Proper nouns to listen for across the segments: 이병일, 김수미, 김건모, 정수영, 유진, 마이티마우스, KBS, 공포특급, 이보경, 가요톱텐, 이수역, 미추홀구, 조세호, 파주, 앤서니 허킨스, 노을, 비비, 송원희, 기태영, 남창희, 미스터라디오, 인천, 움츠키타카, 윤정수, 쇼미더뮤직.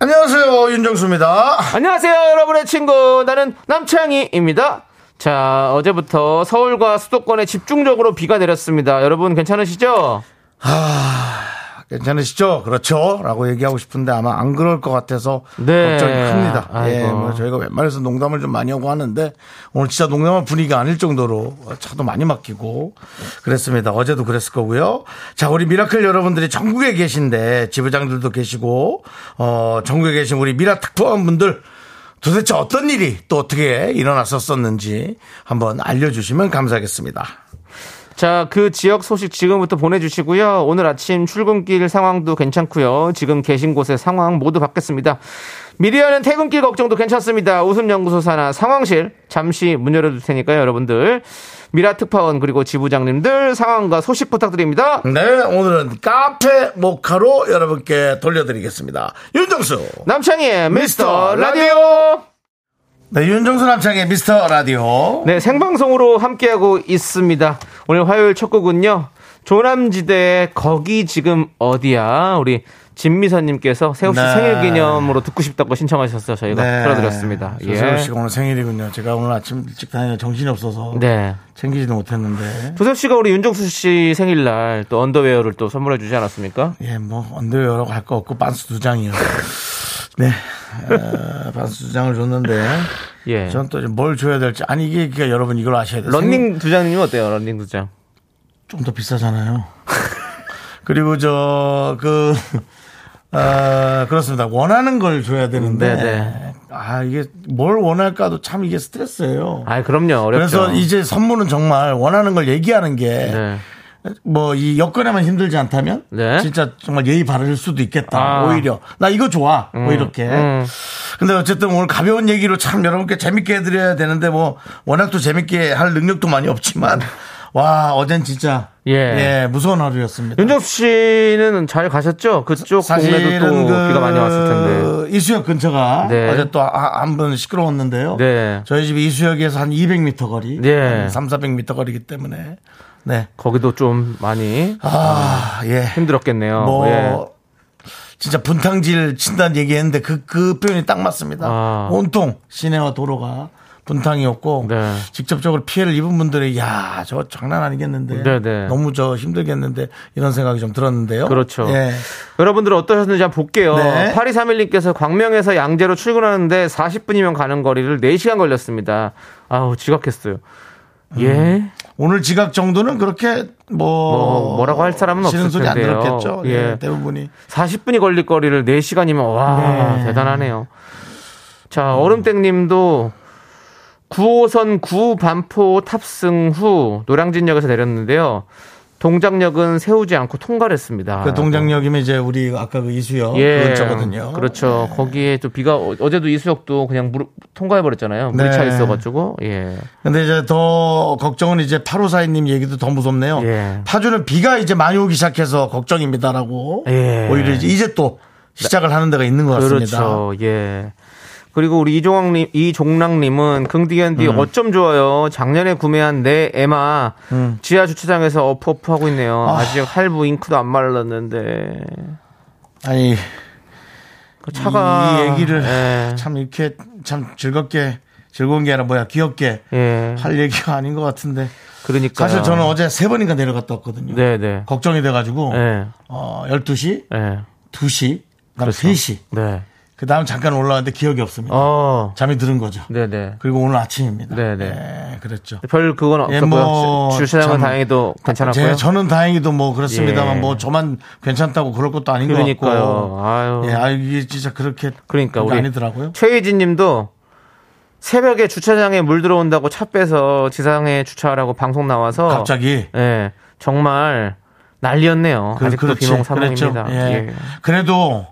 안녕하세요, 윤정수입니다. 안녕하세요, 여러분의 친구. 나는 남창희입니다. 자, 어제부터 서울과 수도권에 집중적으로 비가 내렸습니다. 여러분 괜찮으시죠? 괜찮으시죠? 그렇죠? 라고 얘기하고 싶은데 아마 안 그럴 것 같아서 네. 걱정이 큽니다. 예, 뭐 저희가 웬만해서 농담을 좀 많이 하고 하는데 오늘 진짜 농담한 분위기가 아닐 정도로 차도 많이 막히고 그랬습니다. 어제도 그랬을 거고요. 자, 우리 미라클 여러분들이 전국에 계신데 지부장들도 계시고 전국에 계신 우리 미라특파원분들 도대체 어떤 일이 또 어떻게 일어났었는지 한번 알려주시면 감사하겠습니다. 자, 그 지역 소식 지금부터 보내주시고요. 오늘 아침 출근길 상황도 괜찮고요. 지금 계신 곳의 상황 모두 받겠습니다. 미리 하는 퇴근길 걱정도 괜찮습니다. 웃음연구소 산하 상황실 잠시 문 열어둘 테니까요. 여러분들 미라특파원 그리고 지부장님들 상황과 소식 부탁드립니다. 네, 오늘은 카페 모카로 여러분께 돌려드리겠습니다. 윤정수 남창희의 미스터 라디오. 네, 윤정수 남창의 미스터 라디오. 네, 생방송으로 함께하고 있습니다. 오늘 화요일 첫 곡은요, 조남지대의 거기 지금 어디야. 우리 진미선님께서 세호 씨 네. 생일 기념으로 듣고 싶다고 신청하셔서 저희가 네. 틀어드렸습니다. 예. 조세호 씨가 오늘 생일이군요. 제가 오늘 아침 일찍 다니느라 정신이 없어서 네. 챙기지도 못했는데. 조세호 씨가 우리 윤정수 씨 생일날 또 언더웨어를 또 선물해 주지 않았습니까? 예, 뭐 언더웨어라고 할 거 없고 반스 2장이요. 네, 반스 2장을 줬는데 예. 전 또 뭘 줘야 될지. 아니 이게 그러니까 여러분 이걸 아셔야 돼요. 러닝 2장이면 어때요? 러닝 2장 좀 더 비싸잖아요. 그리고 그렇습니다. 원하는 걸 줘야 되는데 네네. 아, 이게 뭘 원할까도 참 이게 스트레스예요. 아, 그럼요. 어렵죠. 그래서 이제 선물은 정말 원하는 걸 얘기하는 게 네. 뭐 이 여건에만 힘들지 않다면 네. 진짜 정말 예의 바를 수도 있겠다. 오히려 나 이거 좋아 뭐 이렇게. 근데 어쨌든 오늘 가벼운 얘기로 참 여러분께 재밌게 해드려야 되는데 뭐 워낙 또 재밌게 할 능력도 많이 없지만 와, 어젠 진짜 예, 무서운 하루였습니다. 윤정수 씨는 잘 가셨죠? 그쪽 동네도 또 비가 많이 왔을 텐데. 이수역 근처가 네. 어제 또 한 번 시끄러웠는데요. 네. 저희 집이 이수역에서 한 200m 거리, 네. 300-400m 거리이기 때문에. 네, 거기도 좀 많이 예. 힘들었겠네요. 뭐 예. 진짜 분탕질 친다는 얘기했는데 그 표현이 딱 맞습니다. 온통 시내와 도로가 분탕이었고 네. 직접적으로 피해를 입은 분들이 야, 저 장난 아니겠는데 네네. 너무 저 힘들겠는데 이런 생각이 좀 들었는데요. 그렇죠. 예. 여러분들 어떠셨는지 한번 볼게요. 네. 8231님께서 광명에서 양재로 출근하는데 40분이면 가는 거리를 4시간 걸렸습니다. 아우, 지각했어요. 예. 오늘 지각 정도는 그렇게 뭐라고 할 사람은 없을 텐데요. 안 들었겠죠. 예. 예, 대부분이 40분이 걸릴 거리를 4시간이면 와 네. 대단하네요. 자, 얼음땡님도 9호선 9반포 탑승 후 노량진역에서 내렸는데요. 동작역은 세우지 않고 통과를 했습니다. 그 동작역이면 이제 우리 아까 그 이수역 근처거든요. 예, 그렇죠. 네. 거기에 또 비가 어제도 이수역도 그냥 통과해버렸잖아요. 물이 차 있어가지고. 예. 근데 이제 더 걱정은 이제 8542님 얘기도 더 무섭네요. 예. 파주는 비가 이제 많이 오기 시작해서 걱정입니다라고. 예. 오히려 이제 또 시작을 하는 데가 있는 것 같습니다. 그렇죠. 예. 그리고 우리 이종락님은 긍디견디 어쩜 좋아요. 작년에 구매한 내 애마 지하 주차장에서 어프어프 하고 있네요. 아직 할부 잉크도 안 말랐는데. 아니 그 차가 이 얘기를 예. 참 이렇게 참 즐거운 게 아니라 귀엽게 예. 할 얘기가 아닌 것 같은데. 그러니까 사실 저는 어제 3번인가 내려갔다 왔거든요. 네네. 걱정이 돼가지고 예. 12시, 예. 2시, 그다음에 3시. 네. 그 다음 잠깐 올라왔는데 기억이 없습니다. 잠이 들은 거죠. 네네. 그리고 오늘 아침입니다. 네네. 네, 그랬죠. 별 그건 없었고요. 예, 뭐 주차장은 다행히도 괜찮았고요. 저는 다행히도 뭐 그렇습니다만 예. 뭐 저만 괜찮다고 그럴 것도 아닌 그러니까요. 것 같고요. 아유. 예, 아유, 이게 진짜 그러니까 우리 아니더라고요. 최희진님도 새벽에 주차장에 물 들어온다고 차 빼서 지상에 주차하라고 방송 나와서 갑자기 예, 정말 난리였네요. 아직도 비몽사몽입니다. 예. 예. 그래도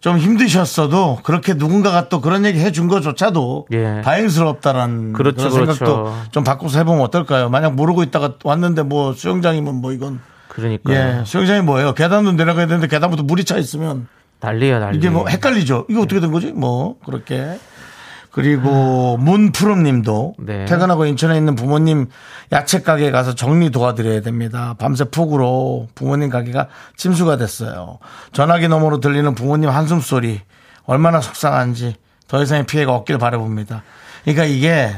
좀 힘드셨어도 그렇게 누군가가 또 그런 얘기 해준 것조차도 예. 다행스럽다라는 그렇죠, 그런 생각도 그렇죠. 좀 바꿔서 해보면 어떨까요? 만약 모르고 있다가 왔는데 뭐 수영장이면 뭐 이건 그러니까 예, 수영장이 뭐예요? 계단도 내려가야 되는데 계단부터 물이 차 있으면 난리야 난리. 이게 뭐 헷갈리죠. 이거 어떻게 된 거지? 뭐 그렇게. 그리고 문푸름님도 네. 퇴근하고 인천에 있는 부모님 야채 가게에 가서 정리 도와드려야 됩니다. 밤새 폭우로 부모님 가게가 침수가 됐어요. 전화기 너머로 들리는 부모님 한숨 소리 얼마나 속상한지 더 이상의 피해가 없길 바라봅니다. 그러니까 이게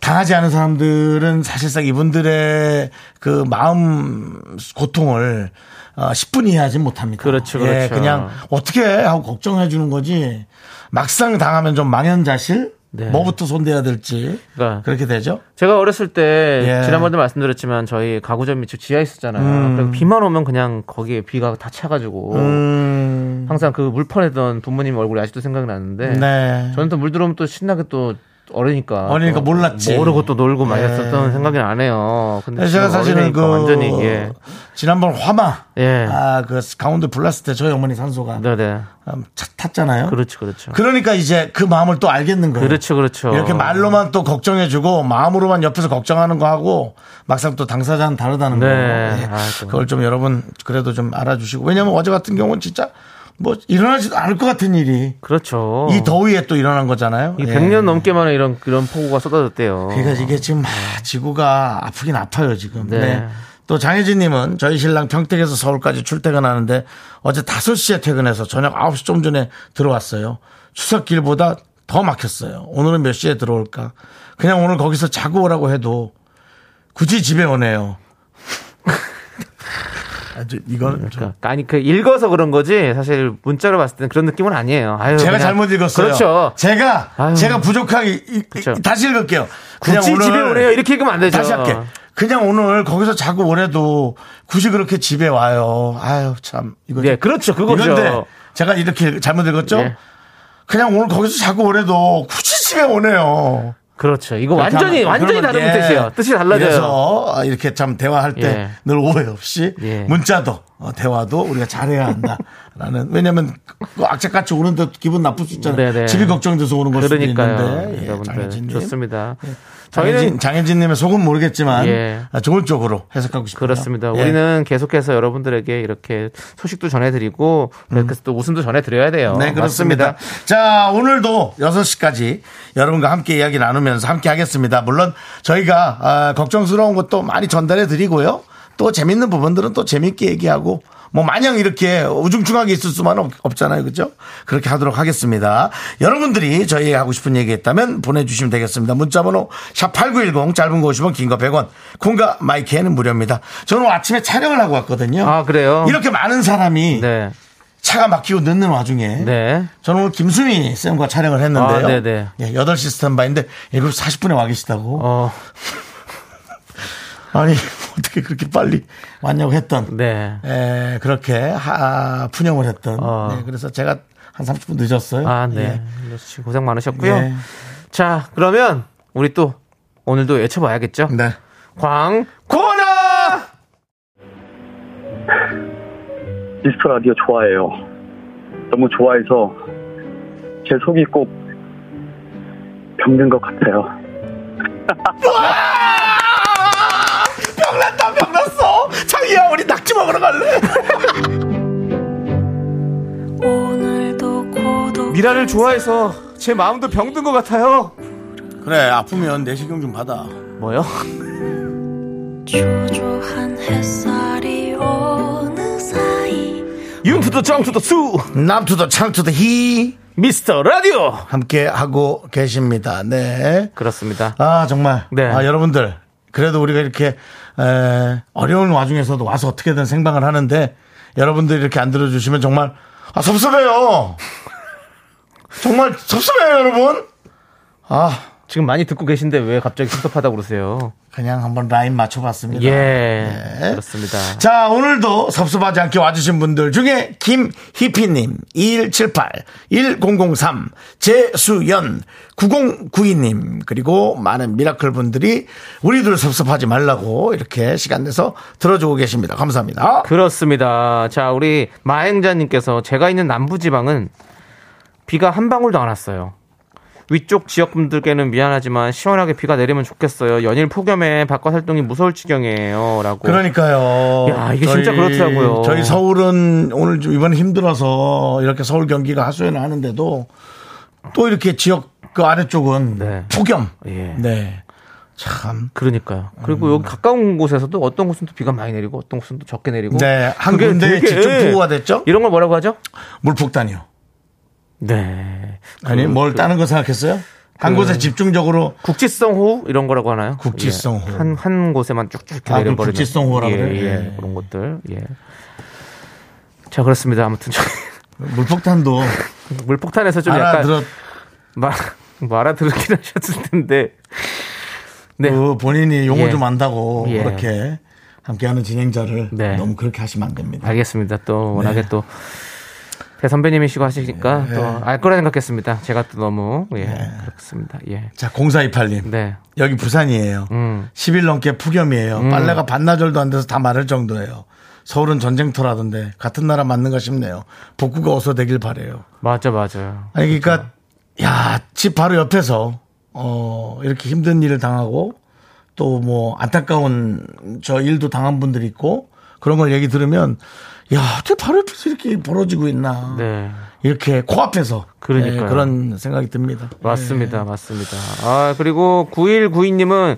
당하지 않은 사람들은 사실상 이분들의 그 마음 고통을 10분 이해하지 못합니다. 그렇죠, 그렇죠. 예, 그냥 어떻게 하고 걱정해 주는 거지. 막상 당하면 좀 망연자실, 네. 뭐부터 손대야 될지 그러니까 그렇게 되죠. 제가 어렸을 때 예. 지난번에도 말씀드렸지만 저희 가구점이 지하에 있었잖아요. 그리고 비만 오면 그냥 거기에 비가 다 차가지고 항상 그 물퍼내던 부모님 얼굴이 아직도 생각나는데 네. 저는 또 물 들어오면 또 신나게 또 어리니까 몰랐지. 모르고 또 놀고 예. 많이었던 생각이 나네요. 근데 제가 사실은 그 완전히 예. 지난번 화마 예. 아, 그 강원도 불났을 때 저희 어머니 산소가 네네. 차 탔잖아요. 그렇죠, 그렇죠. 그러니까 이제 그 마음을 또 알겠는 거예요. 그렇죠, 그렇죠. 이렇게 말로만 또 걱정해주고 마음으로만 옆에서 걱정하는 거 하고 막상 또 당사자는 다르다는 네. 거예요. 예. 아, 그걸 좀 여러분 그래도 좀 알아주시고 왜냐하면 어제 같은 경우는 진짜. 뭐 일어나지도 않을 것 같은 일이 그렇죠. 이 더위에 또 일어난 거잖아요. 이 100년 예. 넘게 만에 이런 폭우가 쏟아졌대요. 그러니까 이게 지금 지구가 아프긴 아파요 지금. 네. 네. 또 장혜진님은 저희 신랑 평택에서 서울까지 출퇴근하는데 어제 5시에 퇴근해서 저녁 9시 좀 전에 들어왔어요. 추석길보다 더 막혔어요. 오늘은 몇 시에 들어올까. 그냥 오늘 거기서 자고 오라고 해도 굳이 집에 오네요. 아주 이거는 그러니까, 아니 그 읽어서 그런 거지 사실 문자로 봤을 때는 그런 느낌은 아니에요. 아유, 제가 잘못 읽었어요. 그렇죠. 제가 부족하게 그렇죠. 다시 읽을게요. 그냥 굳이 오늘 집에 오래요 이렇게 읽으면 안 되죠. 다시 할게. 그냥 오늘 거기서 자고 오래도 굳이 그렇게 집에 와요. 아유 참 이거. 네, 그렇죠 그거죠. 그런데 제가 이렇게 잘못 읽었죠. 네. 그냥 오늘 거기서 자고 오래도 굳이 집에 오네요. 그렇죠. 이거 완전히 다른 예. 뜻이에요. 뜻이 달라져요. 그래서 이렇게 참 대화할 때 늘 예. 오해 없이 예. 문자도 대화도 우리가 잘해야 한다라는. 왜냐하면 악착같이 오는데 기분 나쁠 수 있잖아요. 네네. 집이 걱정돼서 오는 걸 수도 있는데. 예, 장혜진님. 좋습니다. 예. 장혜진님의 속은 모르겠지만 예. 좋은 쪽으로 해석하고 싶습니다. 그렇습니다. 예. 우리는 계속해서 여러분들에게 이렇게 소식도 전해드리고 그래서 또 웃음도 전해드려야 돼요. 네, 그렇습니다. 맞습니다. 자, 오늘도 6시까지 여러분과 함께 이야기 나누면서 함께 하겠습니다. 물론 저희가 걱정스러운 것도 많이 전달해드리고요. 또 재밌는 부분들은 또 재밌게 얘기하고 뭐 마냥 이렇게 우중충하게 있을 수만은 없잖아요. 그렇죠? 그렇게 하도록 하겠습니다. 여러분들이 저희 하고 싶은 얘기 있다면 보내주시면 되겠습니다. 문자번호 샵8910 짧은 거 50원 긴 거 100원 콩과 마이크는 무료입니다. 저는 아침에 촬영을 하고 왔거든요. 아 그래요? 이렇게 많은 사람이 네. 차가 막히고 늦는 와중에 네. 저는 오늘 김수미 쌤과 촬영을 했는데요. 아, 네네. 예, 8시 스탠바인데 7시 40분에 와 계시다고. 아니 어떻게 그렇게 빨리 왔냐고 했던 네. 에, 그렇게 푸념을 했던 네, 그래서 제가 한 30분 늦었어요. 아, 네. 예. 고생 많으셨고요. 예. 자 그러면 우리 또 오늘도 외쳐봐야겠죠. 네. 광고나 미스터라디오 좋아해요. 너무 좋아해서 제 속이 꼭 병든 것 같아요. 병났다 병났어. 창희야 우리 낙지 먹으러 갈래. 미라를 좋아해서 제 마음도 병든 것 같아요. 그래 아프면 내시경 좀 받아. 뭐요? 조조한 햇살이 어느 사이 윤투더 정투더 수 남투더 창투더 히 미스터 라디오 함께 하고 계십니다. 네 그렇습니다. 아 정말 네. 아, 여러분들 그래도 우리가 이렇게 어려운 와중에서도 와서 어떻게든 생방을 하는데 여러분들이 이렇게 안 들어주시면 정말 아, 섭섭해요. 정말 섭섭해요 여러분. 아 지금 많이 듣고 계신데 왜 갑자기 섭섭하다고 그러세요? 그냥 한번 라인 맞춰봤습니다. 예, 그렇습니다. 자, 오늘도 섭섭하지 않게 와주신 분들 중에 김희피님, 2178, 1003, 재수연, 9092님, 그리고 많은 미라클 분들이 우리들 섭섭하지 말라고 이렇게 시간 내서 들어주고 계십니다. 감사합니다. 그렇습니다. 자, 우리 마행자님께서 제가 있는 남부지방은 비가 한 방울도 안 왔어요. 위쪽 지역분들께는 미안하지만 시원하게 비가 내리면 좋겠어요. 연일 폭염에 바깥 활동이 무서울 지경이에요. 라고. 그러니까요. 야, 이게 진짜 그렇더라고요. 저희 서울은 오늘 이번에 힘들어서 이렇게 서울 경기가 하수연을 하는데도 또 이렇게 지역 그 아래쪽은 네. 폭염. 예. 네. 참. 그러니까요. 그리고 여기 가까운 곳에서도 어떤 곳은 또 비가 많이 내리고 어떤 곳은 또 적게 내리고. 네. 한 군데에 집중 투구가 됐죠. 이런 걸 뭐라고 하죠? 물폭탄이요. 네. 아니, 뭘 다른 거 생각했어요? 한 곳에 집중적으로. 국지성 호우? 이런 거라고 하나요? 국지성 호우. 예. 한 곳에만 쭉쭉 내려버리는. 국지성 호우라고 예, 그래요? 예. 예. 그런 것들. 예. 자, 그렇습니다. 아무튼. 물폭탄도. 물폭탄에서 좀 알아들었... 약간. 알아들었긴 하셨을 텐데. 네. 그 본인이 용어 예. 좀 안다고. 예. 그렇게 함께하는 진행자를. 네. 너무 그렇게 하시면 안 됩니다. 알겠습니다. 또 워낙에 네. 또. 배 선배님이시고 하시니까 예. 또 알 거라 생각했습니다. 제가 또 너무 예, 예. 그렇습니다. 예. 자, 0428님 네. 여기 부산이에요. 10일 넘게 폭염이에요. 빨래가 반나절도 안 돼서 다 마를 정도예요. 서울은 전쟁터라던데 같은 나라 맞는가 싶네요. 복구가 어서 되길 바래요. 맞아요. 아니, 그러니까 야, 집 바로 옆에서 이렇게 힘든 일을 당하고 또 뭐 안타까운 저 일도 당한 분들이 있고 그런 걸 얘기 들으면. 야, 제 바로 옆에서 이렇게 벌어지고 있나. 네. 이렇게 코앞에서. 그러니까요. 네, 그런 생각이 듭니다. 맞습니다. 네. 맞습니다. 아, 그리고 9192님은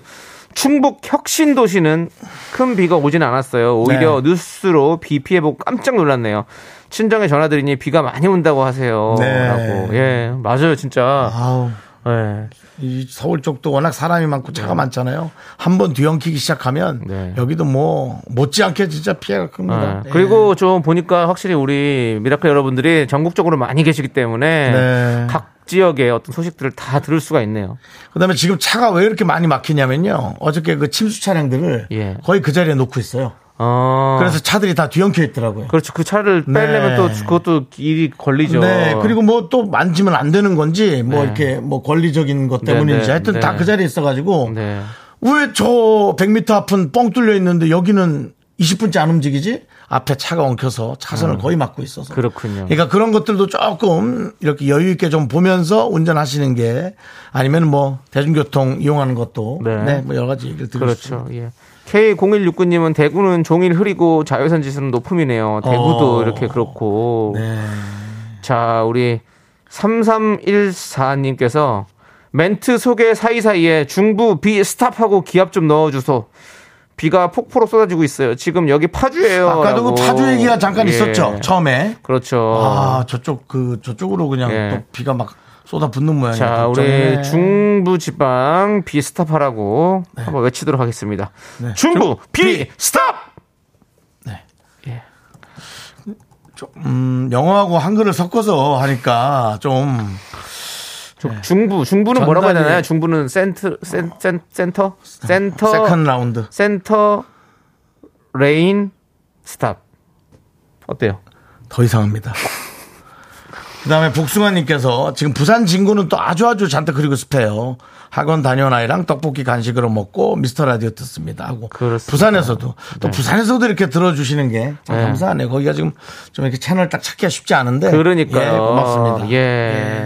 충북 혁신도시는 큰 비가 오진 않았어요. 오히려 네. 뉴스로 비 피해보고 깜짝 놀랐네요. 친정에 전화드리니 비가 많이 온다고 하세요. 네. 라고. 예, 맞아요, 진짜. 아우. 네. 이 서울 쪽도 워낙 사람이 많고 차가 네. 많잖아요. 한번 뒤엉키기 시작하면 네. 여기도 뭐 못지않게 진짜 피해가 큽니다. 네. 그리고 좀 보니까 확실히 우리 미라클 여러분들이 전국적으로 많이 계시기 때문에 네. 각 지역의 어떤 소식들을 다 들을 수가 있네요. 그다음에 지금 차가 왜 이렇게 많이 막히냐면요. 어저께 그 침수 차량들을 예. 거의 그 자리에 놓고 있어요. 그래서 차들이 다 뒤엉켜 있더라고요. 그렇죠. 그 차를 빼려면 네. 또 그것도 일이 걸리죠. 네. 그리고 뭐 또 만지면 안 되는 건지 뭐 네. 이렇게 뭐 권리적인 것 때문인지 네. 하여튼 네. 다 그 자리에 있어가지고 네. 왜 저 100m 앞은 뻥 뚫려 있는데 여기는 20분째 안 움직이지? 앞에 차가 엉켜서 차선을 거의 막고 있어서. 그렇군요. 그러니까 그런 것들도 조금 이렇게 여유 있게 좀 보면서 운전하시는 게 아니면 뭐 대중교통 이용하는 것도 네. 네, 뭐 여러 가지 얘기를 드릴 수 있습니다. 그렇죠. 예. K0169님은 대구는 종일 흐리고 자외선 지수는 높음이네요. 대구도 이렇게 그렇고. 네. 자, 우리 3314님께서 멘트 소개 사이사이에 중부 비 스탑하고 기압 좀 넣어주소. 비가 폭포로 쏟아지고 있어요. 지금 여기 파주예요. 아까도 그 파주 얘기가 잠깐 예. 있었죠. 처음에. 그렇죠. 아, 저쪽으로 그냥 예. 또 비가 막 쏟아붓는 모양이에요. 자, 걱정해. 우리 중부지방 비스탑하라고 네. 한번 외치도록 하겠습니다. 네. 중부 비스탑! 네. 예. 영어하고 한글을 섞어서 하니까 좀. 네. 중부는 뭐라고 해야 되나요? 중부는 센터, 세컨 라운드, 센터, 레인, 스탑. 어때요? 더 이상합니다. 그다음에 복숭아님께서 지금 부산 진구는 또 아주 잔뜩 그리고 습해요. 학원 다녀온 아이랑 떡볶이 간식으로 먹고 미스터라디오 듣습니다 하고. 그렇습니다. 부산에서도 네. 또 부산에서도 이렇게 들어주시는 게 참 네. 감사하네요. 거기가 지금 좀 이렇게 채널 딱 찾기가 쉽지 않은데. 그러니까요. 예, 고맙습니다. 예.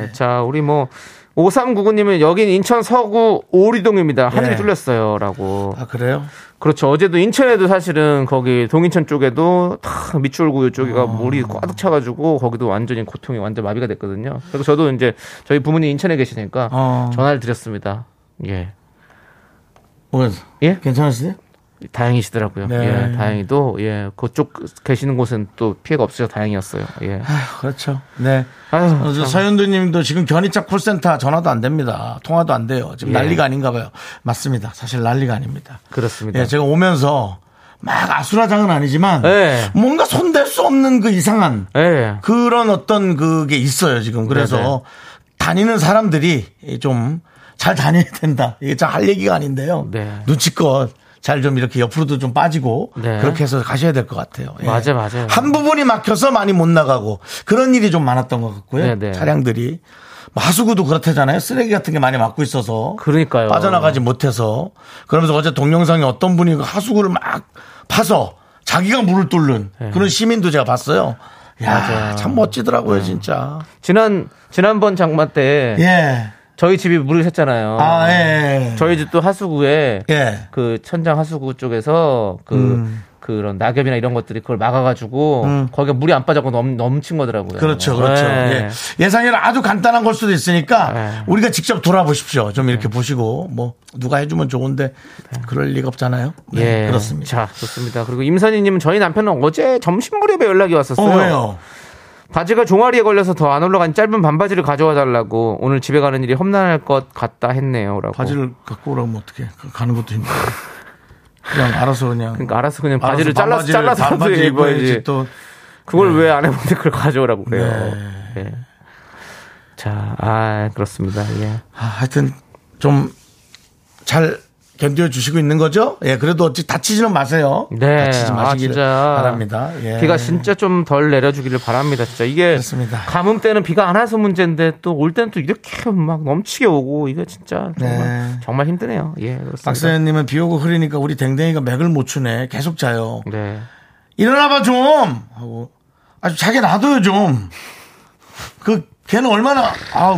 예. 자, 우리 뭐 5399님은 여긴 인천 서구 오리동입니다. 하늘이 뚫렸어요. 라고. 아, 그래요? 그렇죠. 어제도 인천에도 사실은 거기 동인천 쪽에도 다 미추홀구 쪽이가 물이 꽉 차가지고 거기도 완전히 고통이 완전 마비가 됐거든요. 그래서 저도 이제 저희 부모님 인천에 계시니까 전화를 드렸습니다. 예. 뭐였어? 예? 괜찮으세요? 다행이시더라고요. 네. 예, 다행히도 예, 그쪽 계시는 곳은 또 피해가 없으셔서 다행이었어요. 예. 아휴, 그렇죠. 네. 서현두님도 지금 견인차 콜센터 전화도 안 됩니다. 통화도 안 돼요. 지금 예. 난리가 아닌가 봐요. 맞습니다. 사실 난리가 아닙니다. 그렇습니다. 예, 제가 오면서 막 아수라장은 아니지만 예. 뭔가 손댈 수 없는 그 이상한 예. 그런 어떤 그게 있어요 지금. 그래서 네네. 다니는 사람들이 좀 잘 다녀야 된다. 이게 잘 할 얘기가 아닌데요. 네. 눈치껏 잘 좀 이렇게 옆으로도 좀 빠지고 네. 그렇게 해서 가셔야 될 것 같아요. 예. 맞아요, 맞아요. 한 부분이 막혀서 많이 못 나가고 그런 일이 좀 많았던 것 같고요. 네, 네. 차량들이. 하수구도 그렇다잖아요. 쓰레기 같은 게 많이 막고 있어서. 그러니까요. 빠져나가지 못해서. 그러면서 어제 동영상에 어떤 분이 하수구를 막 파서 자기가 물을 뚫는 네. 그런 시민도 제가 봤어요. 야, 참 멋지더라고요, 네. 진짜. 지난번 장마 때. 예. 저희 집이 물을 샜잖아요. 아, 예, 예. 저희 집도 하수구에. 예. 그 천장 하수구 쪽에서 그런 낙엽이나 이런 것들이 그걸 막아가지고 거기에 물이 안 빠져서 넘친 거더라고요. 그렇죠, 그렇죠. 네. 예. 예상에는 아주 간단한 걸 수도 있으니까 네. 우리가 직접 돌아보십시오. 좀 이렇게 네. 보시고 뭐 누가 해주면 좋은데 네. 그럴 리가 없잖아요. 네, 예. 그렇습니다. 자, 좋습니다. 그리고 임선희님은 저희 남편은 어제 점심 무렵에 연락이 왔었어요. 왜요? 바지가 종아리에 걸려서 더 안 올라간 짧은 반바지를 가져와 달라고 오늘 집에 가는 일이 험난할 것 같다 했네요라고. 바지를 갖고 오라면 어떻게 가는 것도 힘들어. 그냥 알아서 그냥. 그러니까 알아서 그냥 바지를 잘라서 입어야지. 또 그걸 네. 왜 안 해보는데 그걸 가져오라고 그래요. 네. 네. 자, 아 그렇습니다. 예. 하여튼 좀 잘 견뎌주시고 있는 거죠? 예, 그래도 어찌 다치지는 마세요. 네, 다치지 마시기를 바랍니다. 예. 비가 진짜 좀 덜 내려주기를 바랍니다. 진짜 이게 그렇습니다. 가뭄 때는 비가 안 와서 문제인데 또 올 때는 또 이렇게 막 넘치게 오고 이거 진짜 정말, 네. 정말 힘드네요. 예, 그렇습니다. 박사연님은 비 오고 흐리니까 우리 댕댕이가 맥을 못 추네. 계속 자요. 네, 일어나봐 좀 하고 아주 자게 놔둬요 좀. 걔는 얼마나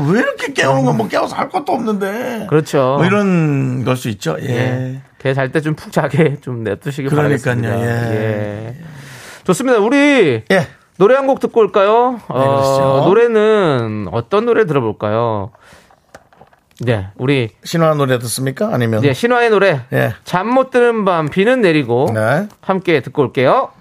왜 이렇게 깨우는 건 뭐 깨워서 할 것도 없는데 그렇죠 뭐 이런 걸 수 있죠. 예. 예. 걔 잘 때 좀 푹 자게 좀 냅두시길 바라겠습니다. 그러니까요. 예. 예. 좋습니다. 우리 예. 노래 한 곡 듣고 올까요? 네, 노래는 어떤 노래 들어볼까요? 네, 우리 신화 노래 듣습니까? 아니면 네, 신화의 노래 예. 잠 못 드는 밤 비는 내리고 네. 함께 듣고 올게요.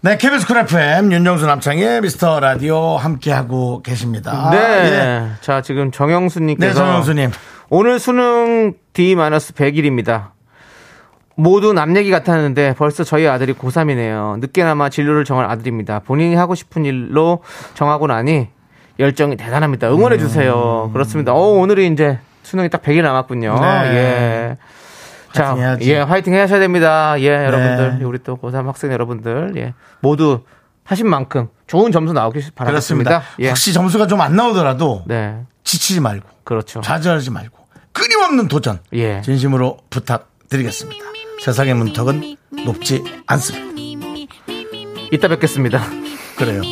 네, KBS쿨FM 윤정수 남창의 미스터라디오 함께하고 계십니다. 네. 예. 자, 지금 정영수님께서. 네, 정영수님. 오늘 수능 D-100일입니다. 모두 남 얘기 같았는데 벌써 저희 아들이 고3이네요. 늦게나마 진로를 정할 아들입니다. 본인이 하고 싶은 일로 정하고 나니 열정이 대단합니다. 응원해주세요. 그렇습니다. 오늘이 이제 수능이 딱 100일 남았군요. 네. 예. 자, 해야지. 예, 화이팅 하셔야 됩니다. 예, 네. 여러분들, 우리 또 고3 학생 여러분들, 예, 모두 하신 만큼 좋은 점수 나오길 바라겠습니다. 예. 혹시 점수가 좀 안 나오더라도 네. 지치지 말고, 그렇죠. 좌절하지 말고 끊임없는 도전, 예, 진심으로 부탁드리겠습니다. 세상의 문턱은 높지 않습니다. 이따 뵙겠습니다. 그래요.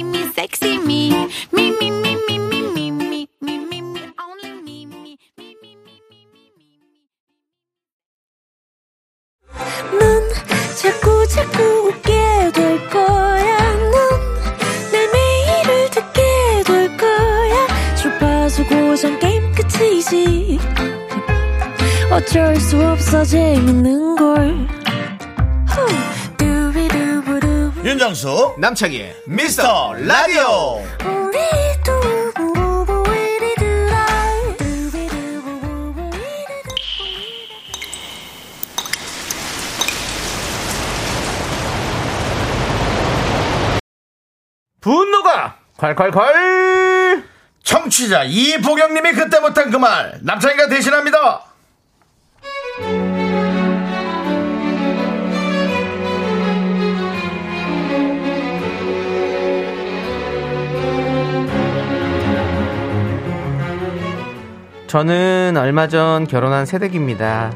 자꾸 웃게 될 거야. 내 매일을 듣게 될 거야. 주파수 고정 게임 끝이지. 어쩔 수 없어 재밌는 걸. 윤정수 남창희의 미스터 라디오. 분노가 콸콸콸. 청취자 이보경님이 그때 못한 그 말 남창이가 대신합니다. 저는 얼마 전 결혼한 새댁입니다.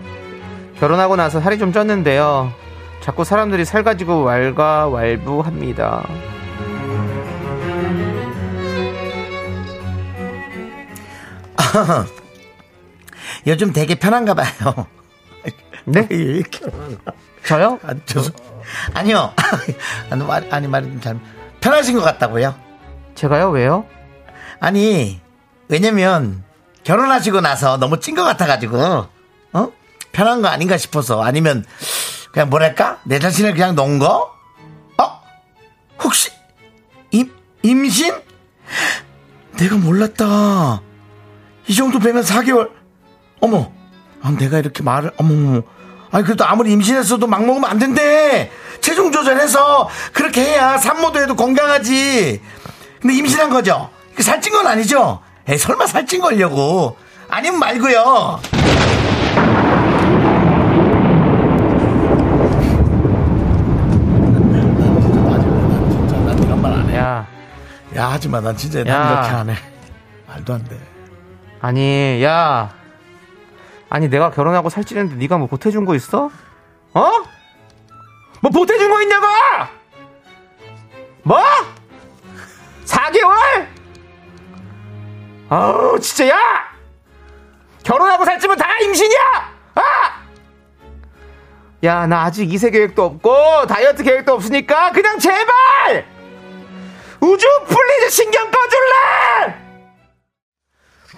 결혼하고 나서 살이 좀 쪘는데요, 자꾸 사람들이 살 가지고 왈가왈부합니다. 요즘 되게 편한가 봐요. 네? 저요? 아, 아니요. 아니, 말이 좀 잘. 편하신 것 같다고요? 제가요? 왜요? 아니, 왜냐면, 결혼하시고 나서 너무 찐 것 같아가지고, 편한 거 아닌가 싶어서, 아니면, 그냥 뭐랄까? 내 자신을 그냥 놓은 거? 혹시, 임신? 내가 몰랐다. 이 정도 빼면 4개월. 어머, 내가 이렇게 말을, 어머. 아니, 그래도 아무리 임신했어도 막 먹으면 안 된대. 체중 조절해서 그렇게 해야 산모도 해도 건강하지. 근데 임신한 거죠? 살찐 건 아니죠? 에이, 설마 살찐 걸려고. 아니면 말고요. 야, 하지마. 난 진짜 난 이렇게 안 해. 말도 안 돼. 아니, 야. 아니, 내가 결혼하고 살찌는데 네가 뭐 보태준 거 있어? 어? 뭐 보태준 거 있냐고! 뭐? 4개월? 아우, 진짜, 야! 결혼하고 살찌면 다 임신이야! 아! 야, 나 아직 이세 계획도 없고, 다이어트 계획도 없으니까, 그냥 제발! 우주 플리즈 신경 꺼줄래!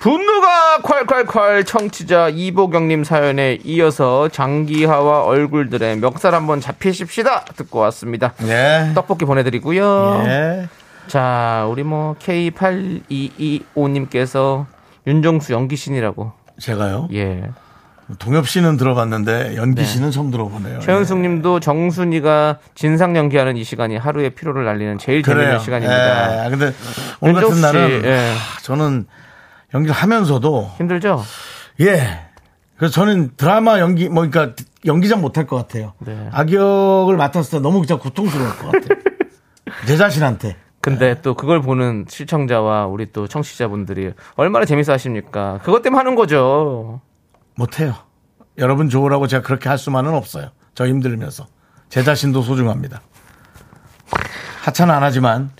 분노가 콸콸콸 청취자 이보경님 사연에 이어서 장기하와 얼굴들의 멱살 한번 잡히십시다 듣고 왔습니다. 네. 떡볶이 보내드리고요. 네. 자, 우리 뭐 K8225님께서 윤정수 연기신이라고. 제가요? 예. 동엽 씨는 들어봤는데 연기 씨는 처음 들어보네요. 최현숙 님도 정순이가 진상 연기하는 이 시간이 하루의 피로를 날리는 제일 재미있는 시간입니다. 그런데 예, 오늘 같은 날은 예. 저는 연기를 하면서도 힘들죠? 예. 그래서 저는 드라마 연기 뭐 그러니까 연기장 못할 것 같아요. 네. 악역을 맡았을 때 너무 그냥 고통스러울 것 같아요. 제 자신한테. 근데 네. 또 그걸 보는 시청자와 우리 또 청취자분들이 얼마나 재밌어 하십니까? 그것 때문에 하는 거죠. 못해요. 여러분 좋으라고 제가 그렇게 할 수만은 없어요. 저 힘들면서 제 자신도 소중합니다. 하차는 안 하지만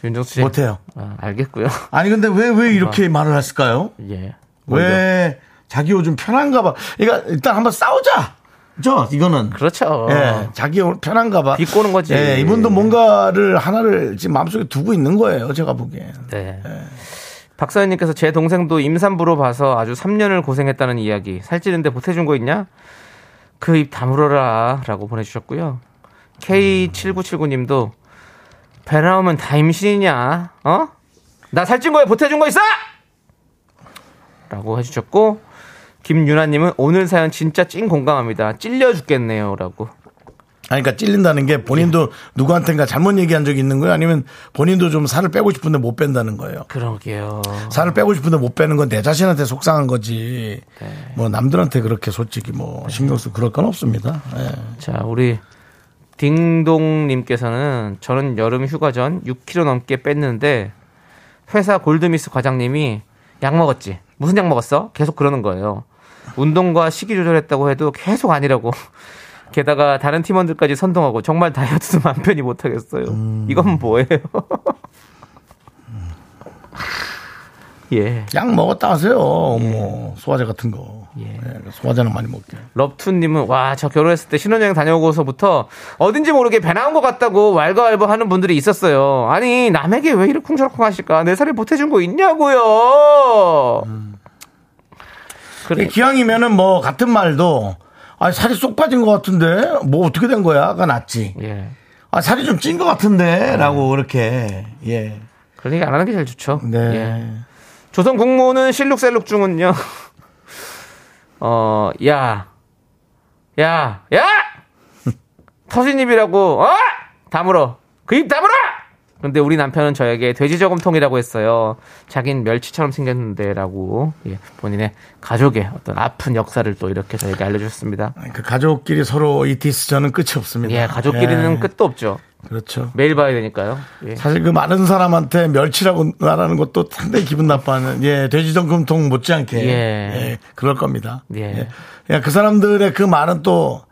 못해요. 아, 알겠고요. 아니 근데 왜 이렇게 말을 했을까요? 예. 왜 자기 요즘 편한가 봐. 그러니까 일단 한번 싸우자. 저 이거는 그렇죠. 예, 자기 편한가 봐. 비꼬는 거지. 예, 이분도 뭔가를 하나를 지금 마음속에 두고 있는 거예요. 제가 보기엔. 네. 예. 박사연님께서 제 동생도 임산부로 봐서 아주 3년을 고생했다는 이야기. 살찌는데 보태준 거 있냐? 그 입 다물어라 라고 보내주셨고요. K7979님도 배 나오면 다 임신이냐? 어? 나 살찐 거에 보태준 거 있어? 라고 해주셨고 김유나님은 오늘 사연 진짜 찐 공감합니다. 찔려 죽겠네요 라고. 아니, 그러니까 찔린다는 게 본인도 누구한테인가 잘못 얘기한 적이 있는 거예요? 아니면 본인도 좀 살을 빼고 싶은데 못 뺀다는 거예요? 그러게요. 살을 빼고 싶은데 못 빼는 건 내 자신한테 속상한 거지. 네. 뭐 남들한테 그렇게 솔직히 뭐 신경 쓰고 그럴 건 없습니다. 네. 자, 우리 딩동님께서는 저는 여름 휴가 전 6kg 넘게 뺐는데 회사 골드미스 과장님이 약 먹었지? 무슨 약 먹었어? 계속 그러는 거예요. 운동과 식이 조절했다고 해도 계속 아니라고. 게다가 다른 팀원들까지 선동하고 정말 다이어트도 맘 편히 못하겠어요. 이건 뭐예요? 예. 약 먹었다 하세요. 예. 뭐 소화제 같은 거. 예. 예. 소화제는 많이 먹게. 럽투님은 와, 저 결혼했을 때 신혼여행 다녀오고서부터 어딘지 모르게 배 나온 것 같다고 왈가왈부하는 분들이 있었어요. 아니 남에게 왜 이렇게 쿵저럭쿵 하실까? 내 살을 보태준 거 있냐고요. 그래. 기왕이면은 뭐 같은 말도. 아, 살이 쏙 빠진 것 같은데 뭐 어떻게 된 거야가 낫지. 예. 아, 살이 좀 찐 것 같은데라고 이렇게 예. 그런 얘기 안 하는 게 제일 좋죠. 네. 예. 조선 국무는 실룩셀룩 중은요. 야 터진 입이라고 다물어 그 입 다물어. 근데 우리 남편은 저에게 돼지저금통이라고 했어요. 자긴 멸치처럼 생겼는데라고. 예, 본인의 가족의 어떤 아픈 역사를 또 이렇게 저에게 알려주셨습니다. 그 가족끼리 서로 이 디스전은 끝이 없습니다. 예, 가족끼리는 예. 끝도 없죠. 그렇죠. 매일 봐야 되니까요. 예. 사실 그 많은 사람한테 멸치라고 말하는 것도 상당히 기분 나빠하는 예, 돼지저금통 못지않게 예. 예, 그럴 겁니다. 예. 예, 그 사람들의 그 말은 또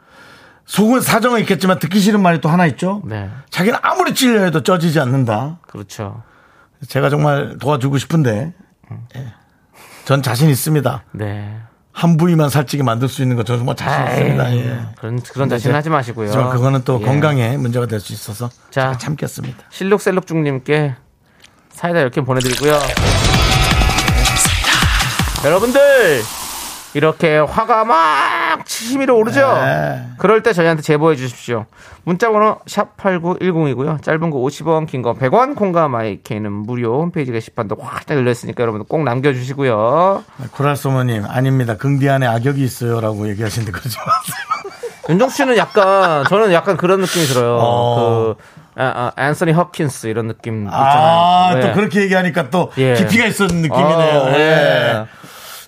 속은 사정은 있겠지만 듣기 싫은 말이 또 하나 있죠. 네. 자기는 아무리 찔려 해도 쪄지지 않는다. 그렇죠. 제가 정말 도와주고 싶은데 예. 전 자신 있습니다. 네. 한 부위만 살찌게 만들 수 있는 거 저는 정말 자신 있습니다. 예. 그런 자신 하지 마시고요. 그거는 또 예. 건강에 문제가 될 수 있어서 자, 참겠습니다. 실록셀록중님께 사이다 이렇게 보내드리고요. 사이다. 여러분들 이렇게 화가 막 치밀어 오르죠. 네. 그럴 때 저희한테 제보해 주십시오. 문자번호 샵8910이고요. 짧은 거 50원, 긴 거 100원, 콩과 마이케이는 무료. 홈페이지 게시판도 확 열려있으니까 여러분들 꼭 남겨주시고요. 코랄소모님 아닙니다. 긍디 안에 악역이 있어요 라고 얘기하시는데 그러지 마세요. 윤정수 씨는 약간 저는 약간 그런 느낌이 들어요. 앤서니 허킨스 이런 느낌 있잖아요. 아, 네. 또 그렇게 얘기하니까 또 예. 깊이가 있었던 느낌이네요. 예.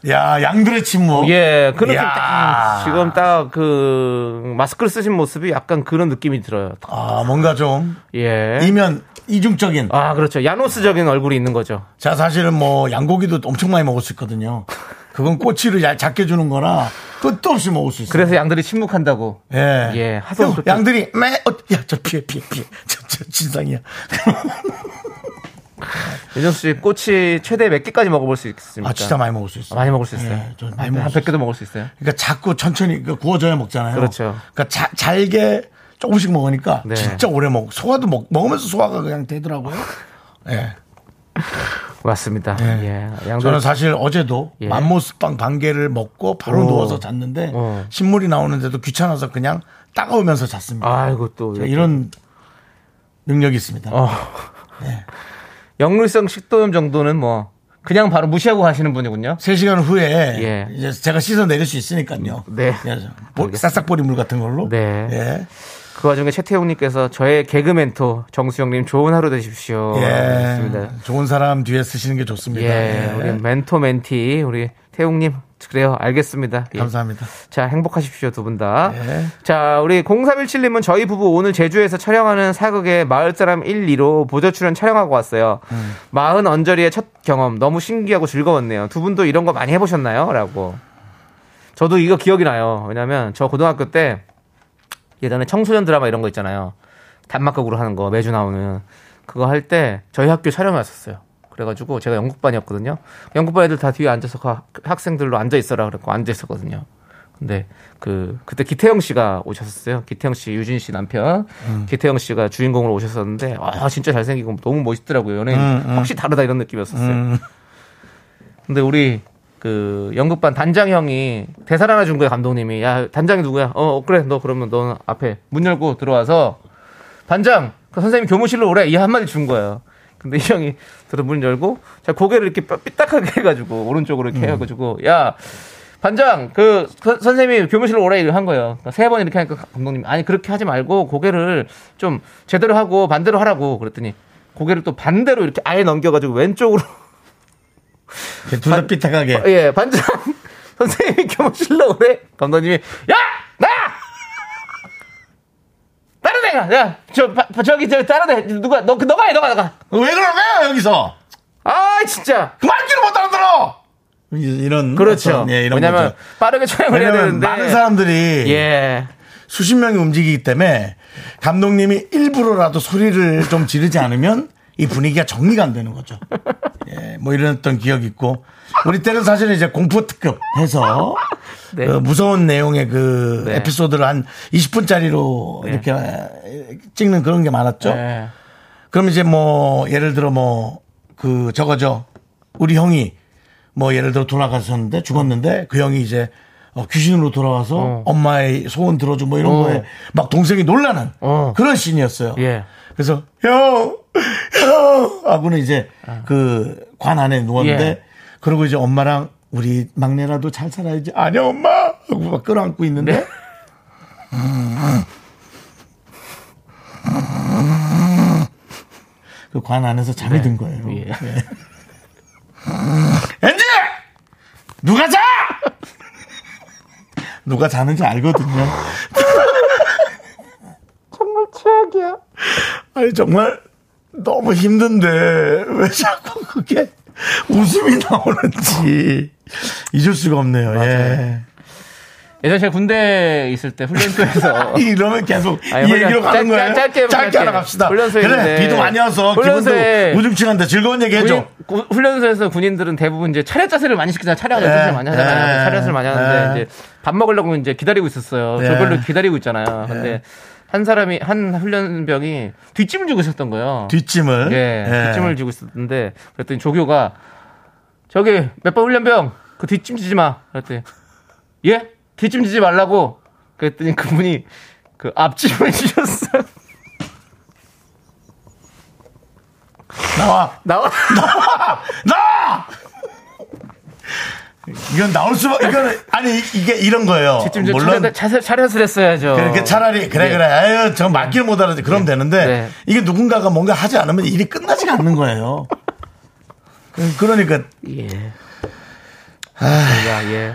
야, 양들의 침묵. 예, 그 느낌 딱, 지금 딱 그 마스크를 쓰신 모습이 약간 그런 느낌이 들어요. 아, 뭔가 좀 예, 이면 이중적인. 아, 그렇죠. 야노스적인 얼굴이 있는 거죠. 자, 사실은 뭐 양고기도 엄청 많이 먹을 수 있거든요. 그건 꼬치를 작게 주는 거라 끝도 없이 먹을 수 있어요. 그래서 양들이 침묵한다고. 예, 예, 하소. 양들이 매, 어, 야, 저 피해, 저 진상이야. 예정수 씨, 꼬치 최대 몇 개까지 먹어볼 수 있습니까? 아, 진짜 많이 먹을 수 있어요. 많이 먹을 수 있어요. 예, 많이 먹을 한 100개도 먹을 수 있어요. 그러니까 자꾸 천천히, 그러니까 구워져야 먹잖아요. 그렇죠. 그러니까 잘게 조금씩 먹으니까 네, 진짜 오래 소화도 먹으면서 소화가 그냥 되더라고요. 예. 맞습니다. 예. 예. 저는 사실 어제도 예, 맘모스빵 반 개를 먹고 바로 오, 누워서 잤는데 오, 신물이 나오는데도 귀찮아서 그냥 따가우면서 잤습니다. 아이고, 또 이런 능력이 있습니다. 어. 예. 역류성 식도염 정도는 뭐 그냥 바로 무시하고 가시는 분이군요. 3시간 후에 예, 이제 제가 씻어 내릴 수 있으니까요. 네. 싹싹보리 물 같은 걸로. 네. 예. 그 와중에 최태용님께서 저의 개그 멘토 정수영님 좋은 하루 되십시오. 예. 좋은 사람 뒤에 쓰시는 게 좋습니다. 예. 예. 우리 멘토 멘티 우리 태용님. 그래요, 알겠습니다. 예. 감사합니다. 자, 행복하십시오, 두 분 다. 예. 자, 우리 0317님은 저희 부부 오늘 제주에서 촬영하는 사극의 마을사람 1, 2로 보조출연 촬영하고 왔어요. 마흔 언저리의 첫 경험 너무 신기하고 즐거웠네요. 두 분도 이런 거 많이 해보셨나요? 라고. 저도 이거 기억이 나요. 왜냐면 저 고등학교 때 예전에 청소년 드라마 이런 거 있잖아요. 단막극으로 하는 거 매주 나오는 그거 할 때 저희 학교 촬영을 왔었어요. 그래가지고 제가 영국반이었거든요. 영국반 애들 다 뒤에 앉아서 학생들로 앉아있어라 그랬고 앉아있었거든요. 근데 그때 기태영 씨가 오셨었어요. 기태영 씨, 유진 씨 남편. 기태영 씨가 주인공으로 오셨었는데 아, 진짜 잘생기고 너무 멋있더라고요. 연예인 확실히 다르다 이런 느낌이었었어요. 근데 우리 그 영국반 단장 형이 대사를 하나 준 거예요. 감독님이. 야, 단장이 누구야? 어, 그래, 너 그러면 너 앞에 문 열고 들어와서 단장, 그 선생님 교무실로 오래, 이 한마디 준 거예요. 근데 이 형이 들어 문 열고 자, 고개를 이렇게 삐딱하게 해가지고 오른쪽으로 이렇게 해가지고 야, 반장, 그 선생님이 교무실로 오래 일을 한 거예요. 그러니까 세 번 이렇게 하니까 감독님이 아니 그렇게 하지 말고 고개를 좀 제대로 하고 반대로 하라고 그랬더니 고개를 또 반대로 이렇게 아예 넘겨가지고 왼쪽으로 둘 다 삐딱하게 예, 반장 선생님이 교무실로 오래 감독님이 야, 나 다른 애가, 야, 저기, 다른 애, 너가 해. 왜 그러냐, 여기서? 아, 진짜. 그 말귀를 못 알아들어! 이런. 그렇죠. 어떤, 예, 이런 왜냐면, 거죠. 빠르게 촬영을 해야 되는데. 많은 사람들이. 예. 수십 명이 움직이기 때문에 감독님이 일부러라도 소리를 좀 지르지 않으면 이 분위기가 정리가 안 되는 거죠. 예, 뭐 이런 어떤 기억이 있고. 우리 때는 사실은 이제 공포특급 해서. 네. 그 무서운 내용의 그 네, 에피소드를 한 20분짜리로 네, 이렇게 찍는 그런 게 많았죠. 네. 그럼 이제 뭐 예를 들어 뭐 그 저거죠. 우리 형이 뭐 예를 들어 돌아가셨는데 죽었는데 그 형이 이제 귀신으로 돌아와서 엄마의 소원 들어줘 뭐 이런 거에 막 동생이 놀라는 그런 씬이었어요. 예. 그래서 형 하고는 이제 그 관 안에 누웠는데 예, 그리고 이제 엄마랑 우리 막내라도 잘 살아야지. 아니야, 엄마! 하고 막 끌어안고 있는데. 네? 그 관 안에서 잠이 네, 든 거예요. 예. 네. 엔지! 누가 자! 누가 자는지 알거든요. 정말 최악이야. 아니, 정말 너무 힘든데 왜 자꾸 그게 웃음이 나오는지 잊을 수가 없네요. 예. 예전에 제가 군대에 있을 때 훈련소에서 이러면 계속 아니, 이 얘기로 가는 거예요. 짧게 하나 갑시다. 그래, 비도 많이 와서 훈련소에 기분도 우중충한데 즐거운 얘기 해줘. 훈련소에서 군인들은 대부분 이제 차렷 자세를 많이 시키잖아요. 차렷을 많이 하는데 이제 밥 먹으려고 이제 기다리고 있었어요. 저걸로 기다리고 있잖아요. 근데 한 훈련병이 뒷짐을 지고 있었던 거예요. 뒷짐을? 예, 뒷짐을 지고 있었는데, 그랬더니 조교가, 저기, 몇 번 훈련병, 그 뒷짐 지지 마. 그랬더니, 예? 뒷짐 지지 말라고. 그랬더니 그분이 그 앞짐을 지셨어요. 나와! 이건 나올 수밖에, 아니, 이게 이런 거예요. 물론. 차렷을 했어야죠. 그렇게 차라리, 그래. 아유, 저 맞기를 못 알아듣지. 그럼 네, 되는데, 네, 이게 누군가가 뭔가 하지 않으면 일이 끝나지가 않는 거예요. 그러니까. 예. 저희가 예.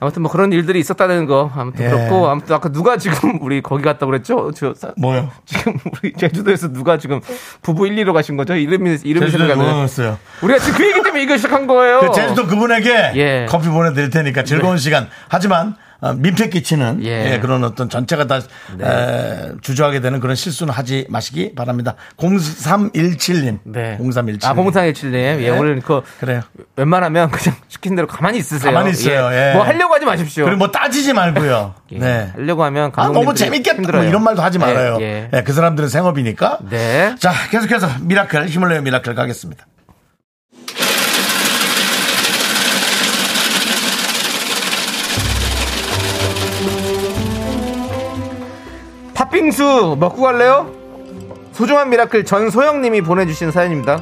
아무튼 뭐 그런 일들이 있었다는 거 아무튼 예. 그렇고 아무튼 아까 누가 지금 우리 거기 갔다 그랬죠? 뭐요? 지금 우리 제주도에서 누가 지금 부부 1, 2로 가신 거죠? 이름이 생각나는. 우리가 지금 그 얘기 때문에 이걸 시작한 거예요. 그 제주도 그분에게 예. 커피 보내드릴 테니까 즐거운 네. 시간. 하지만 민폐 끼치는 예. 예, 그런 어떤 전체가 다 네. 주저하게 되는 그런 실수는 하지 마시기 바랍니다. 0317님. 네. 0317님. 아, 0317님. 네. 예, 오늘 그래요. 웬만하면 그냥 시킨 대로 가만히 있으세요. 가만히 있어요. 예. 예. 뭐 하려고 하지 마십시오. 그리고 뭐 따지지 말고요. 예. 네. 하려고 하면 너무 재밌겠다. 힘들어요. 뭐 이런 말도 하지 말아요. 예. 예. 그 사람들은 생업이니까. 네. 자, 계속해서 미라클, 힘을 내요 미라클 가겠습니다. 팥빙수 먹고 갈래요? 소중한 미라클 전소영님이 보내주신 사연입니다.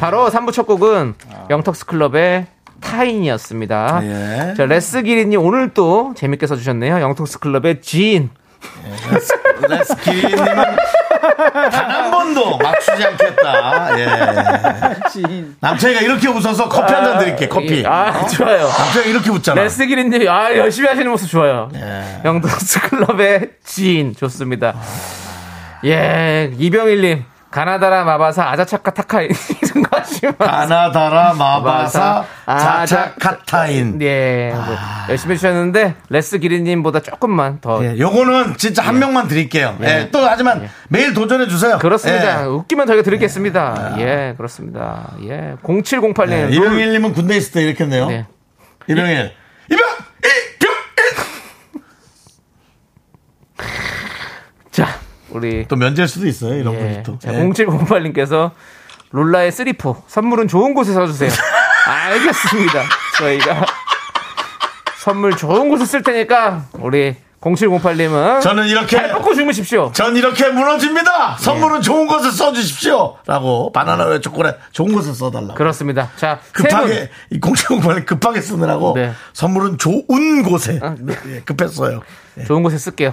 바로 3부 첫 곡은 영턱스클럽의 타인이었습니다. 예. 자, 레스기린이 오늘 또 재밌게 써주셨네요. 영턱스클럽의 지인. 예, 레스기린님은 단 한 번도 맞추지 않겠다. 예. 남창이가 이렇게 웃어서 커피 한 잔 드릴게. 커피. 아, 좋아요. 남창이가 이렇게 웃잖아. 레스기린님, 아, 열심히 하시는 모습 좋아요. 예. 영덕스클럽의 지인 좋습니다. 예, 이병일님. 가나다라 마바사 아자차카 타카인. 가나다라 마바사 아자차카타인. 예, 아. 열심히 해주셨는데 레스기린님보다 조금만 더. 예, 요거는 진짜 한 명만 드릴게요. 예. 예. 또 하지만 예. 매일 도전해 주세요. 그렇습니다. 예. 웃기면 저희가 드리겠습니다. 예. 예, 그렇습니다. 예, 0708님. 예. 이병일님은 군대 있을 때 이렇게 했네요. 예. 이병일. 자. 우리 또 면제일 수도 있어요 이런 예. 분이 또. 0708님께서 룰라의 3포 선물은 좋은 곳에 사주세요. 알겠습니다. 저희가 선물 좋은 곳에 쓸 테니까 우리 0708님은 저는 이렇게 잘 먹고 주무십시오. 전 이렇게 무너집니다. 선물은 예. 좋은 곳에 써주십시오 라고 바나나와 초콜릿 좋은 곳에 써달라고. 그렇습니다. 자, 급하게 0708님 급하게 쓰느라고 네. 선물은 좋은 곳에 아, 네. 예, 급했어요. 예. 좋은 곳에 쓸게요.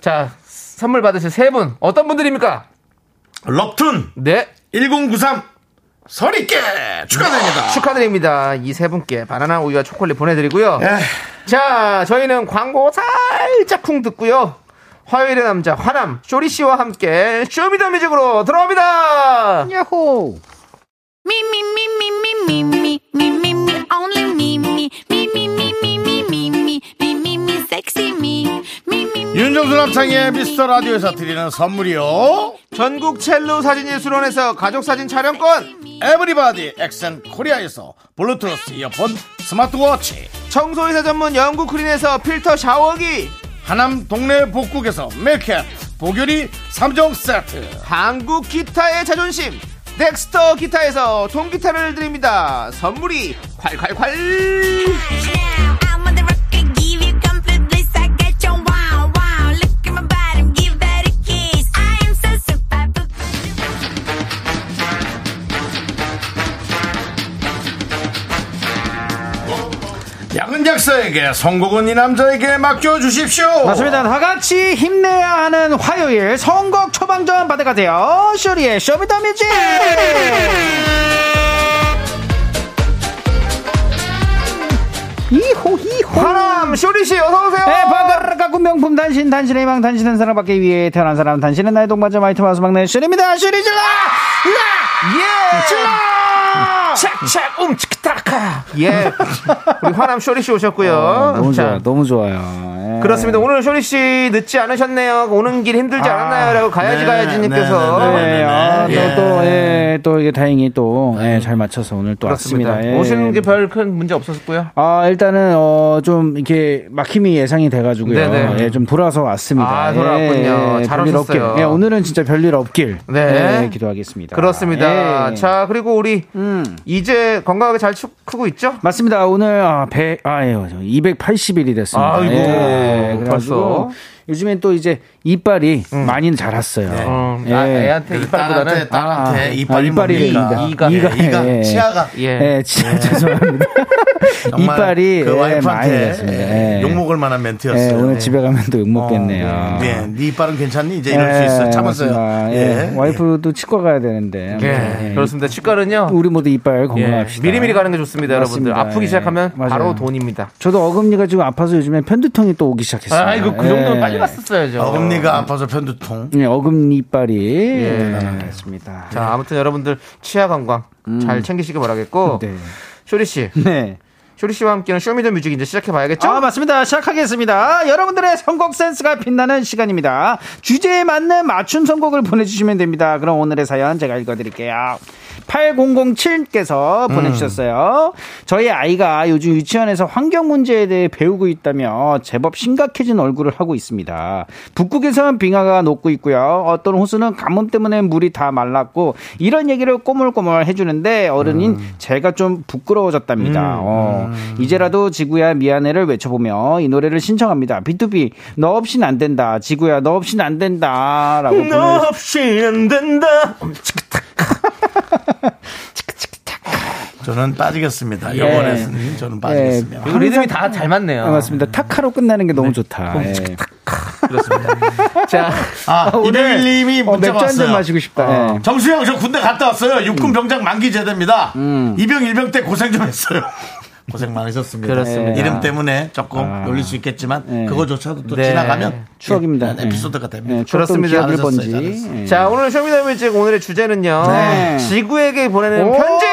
자 선물 받으실 세 분 어떤 분들입니까? 럭툰 네 1093 서리께 축하드립니다. 축하드립니다. 이 세 분께 바나나 우유와 초콜릿 보내드리고요. 에이. 자 저희는 광고 살짝쿵 듣고요. 화요일의 남자 화남 쇼리씨와 함께 쇼미더뮤직으로 들어옵니다. 야호 미미미미미미미미미미 only 미미미미미미미미미미 섹시 미 윤정수 남창의 미스터라디오에서 드리는 선물이요 전국 첼로 사진예술원에서 가족사진 촬영권 에브리바디 엑센코리아에서 블루투스 이어폰 스마트워치 청소이사 전문 영국크린에서 필터 샤워기 하남 동네 복국에서 밀캣 보교리 3종 세트 한국 기타의 자존심 넥스터 기타에서 통기타를 드립니다. 선물이 콸콸콸 약사에게 선곡은 이 남자에게 맡겨주십시오. 맞습니다. 다같이 힘내야 하는 화요일 선곡 처방전 받아가세요. 쇼리의 쇼미더뮤직 이호이호 화남 쇼리씨 어서오세요. 에바가라가구 명품 단신 단신의 망 단신은 사랑받기 위해 태어난 사람 단신은 나의 동반자 마이트 마우스 막내 쇼리입니다. 쇼리 질러 예 질러 착착 움츠키타카 예 우리 화남 쇼리씨 오셨고요. 너무 자. 좋아요 너무 좋아요. 예. 그렇습니다. 오늘 쇼리씨 늦지 않으셨네요. 오는 길 힘들지 않았나요 라고 가야지 네, 가야지님께서 또 이게 다행히 또 잘 맞춰서 오늘 또 그렇습니다. 왔습니다. 예. 오시는 게 별 큰 문제 없었고요. 아 일단은 좀 이렇게 막힘이 예상이 돼가지고요. 예, 좀 돌아서 왔습니다. 아 돌아왔군요. 예, 잘 오셨어요. 예, 오늘은 진짜 별일 없길 네. 예, 기도하겠습니다. 그렇습니다. 예. 자 그리고 우리 이제 건강하게 잘 크고 있죠? 맞습니다. 오늘 280일이 됐습니다. 아이고 예, 그래가지고 요즘엔 또 이제 이빨이 많이 자랐어요. 네. 예. 애한테 이빨보다는 딸한테 이빨이 이가 치아가 예 치아 예. 죄송합니다. 이빨이 그 많이 됐습니다. 욕먹을 만한 멘트였어요. 예, 오늘 예. 집에 가면 또 욕먹겠네요. 네, 네 이빨은 괜찮니? 이제 이럴 수 있어. 참았어요. 예. 예. 와이프도 치과 가야 되는데. 예. 예. 그렇습니다. 치과는요. 우리 모두 이빨 건강합시다. 예. 미리미리 가는 게 좋습니다, 맞습니다. 여러분들. 아프기 시작하면 맞아요. 바로 돈입니다. 저도 어금니가 지금 아파서 요즘에 편두통이 또 오기 시작했어요. 아, 이거 그 정도는 빨리 갔었어야죠. 어금니가 아파서 편두통. 네, 어금니 이빨이 나타났습니다. 예. 자, 아무튼 여러분들 치아 건강 잘 챙기시길 바라겠고. 네. 쇼리 씨. 네. 쇼리 씨와 함께는 쇼미더뮤직 이제 시작해 봐야겠죠? 아, 맞습니다. 시작하겠습니다. 여러분들의 선곡 센스가 빛나는 시간입니다. 주제에 맞는 맞춤 선곡을 보내주시면 됩니다. 그럼 오늘의 사연 제가 읽어드릴게요. 8007께서 보내주셨어요. 저희 아이가 요즘 유치원에서 환경 문제에 대해 배우고 있다며 제법 심각해진 얼굴을 하고 있습니다. 북극에서는 빙하가 녹고 있고요. 어떤 호수는 가뭄 때문에 물이 다 말랐고, 이런 얘기를 꼬물꼬물 해주는데 어른인 제가 좀 부끄러워졌답니다. 이제라도 지구야 미안해를 외쳐보며 이 노래를 신청합니다. B2B 너 없인 안 된다. 지구야 너 없인 안 된다. 라고 너 없인 안 된다. 저는 빠지겠습니다. 예. 이번에는 저는 빠지겠습니다. 예. 리듬이 다 잘 맞네요. 아, 맞습니다. 타카로 끝나는 게 너무 좋다. 예. 그렇습니다. 자, 이대일님이 문자 왔어요. 맥주 한잔 마시고 싶다. 예. 정수영 저 군대 갔다 왔어요. 육군 병장 만기 제대입니다. 이병 일병 때 고생 좀 했어요. 고생 많으셨습니다. 그렇습니다. 예. 이름 때문에 조금 놀릴 수 있겠지만 예. 그거조차도 또 네. 지나가면 추억입니다. 예. 에피소드가 됩니다. 예. 그렇습니다. 잘하셨어요. 예. 자, 오늘 쇼미더뮤직 오늘의 주제는요. 네. 지구에게 보내는 편지.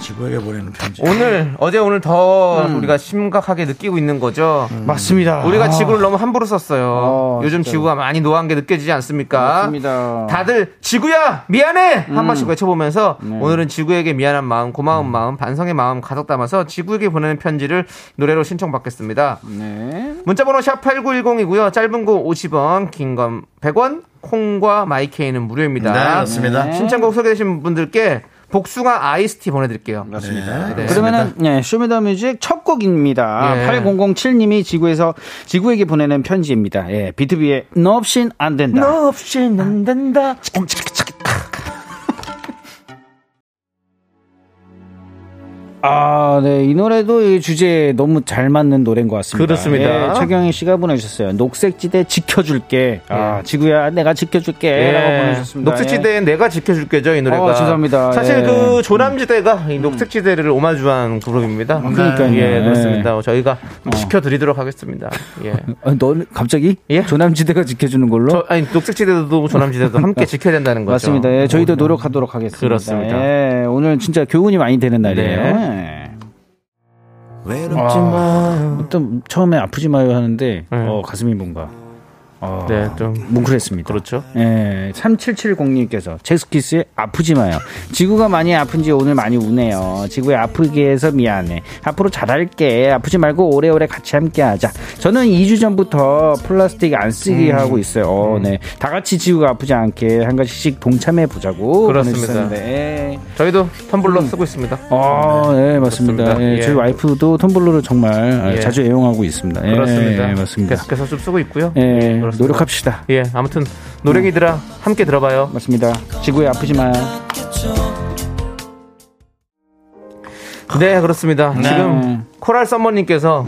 지구에게 보내는 편지. 오늘 어제 오늘 더 우리가 심각하게 느끼고 있는 거죠. 맞습니다. 우리가 지구를 너무 함부로 썼어요. 요즘 진짜. 지구가 많이 노한 게 느껴지지 않습니까? 맞습니다. 다들 지구야 미안해 한 번씩 외쳐보면서 네. 오늘은 지구에게 미안한 마음, 고마운 마음, 반성의 마음 가득 담아서 지구에게 보내는 편지를 노래로 신청받겠습니다. 네. 문자번호 #8910이고요. 짧은 거 50원, 긴 건 100원. 콩과 마이케이는 무료입니다. 네, 맞습니다. 네. 신청곡 소개되신 분들께. 복숭아 아이스티 보내드릴게요. 맞습니다. 네. 네. 그러면은 네, 쇼미더뮤직 첫 곡입니다. 예. 8007님이 지구에게 보내는 편지입니다. 예, 비투비의 너 없인 안 된다. 너 없인 안 된다. 아, 네. 이 노래도 이 주제에 너무 잘 맞는 노래인 것 같습니다. 그렇습니다. 예, 최경희 씨가 보내주셨어요. 녹색지대 지켜줄게. 아, 예. 지구야, 내가 지켜줄게. 예. 라고 보내주셨습니다. 녹색지대에 예. 내가 지켜줄게죠, 이 노래가. 죄송합니다. 사실 예. 그 조남지대가 이 녹색지대를 오마주한 그룹입니다. 그러니까요. 예, 그렇습니다. 예. 저희가 지켜드리도록 하겠습니다. 예. 아, 너 갑자기? 예? 조남지대가 지켜주는 걸로? 아니, 녹색지대도 조남지대도 함께 지켜야 된다는 거죠. 맞습니다. 예, 저희도 노력하도록 하겠습니다. 그렇습니다. 예, 오늘 진짜 교훈이 많이 되는 날이에요. 네. 외롭지 마요. 일단 처음에 아프지 마요 하는데 가슴이 뭔가 네, 좀 뭉클했습니다. 그렇죠. 예, 3770님께서 잭스키스의 아프지 마요. 지구가 많이 아픈지 오늘 많이 우네요. 지구에 아프게 해서 미안해. 앞으로 잘할게. 아프지 말고 오래오래 같이 함께하자. 저는 2주 전부터 플라스틱 안 쓰기 하고 있어요. 네, 다 같이 지구가 아프지 않게 한 가지씩 동참해 보자고. 그렇습니다. 예. 저희도 텀블러 쓰고 있습니다. 네, 맞습니다. 예, 예. 저희 와이프도 텀블러를 정말 예. 자주 애용하고 있습니다. 예, 그렇습니다. 예, 맞습니다. 계속해서 좀 쓰고 있고요. 예. 노력합시다. 예, 아무튼 노랭이들아 함께 들어봐요. 맞습니다. 지구에 아프지 마요. 네, 그렇습니다. 네. 지금 코랄 썸머님께서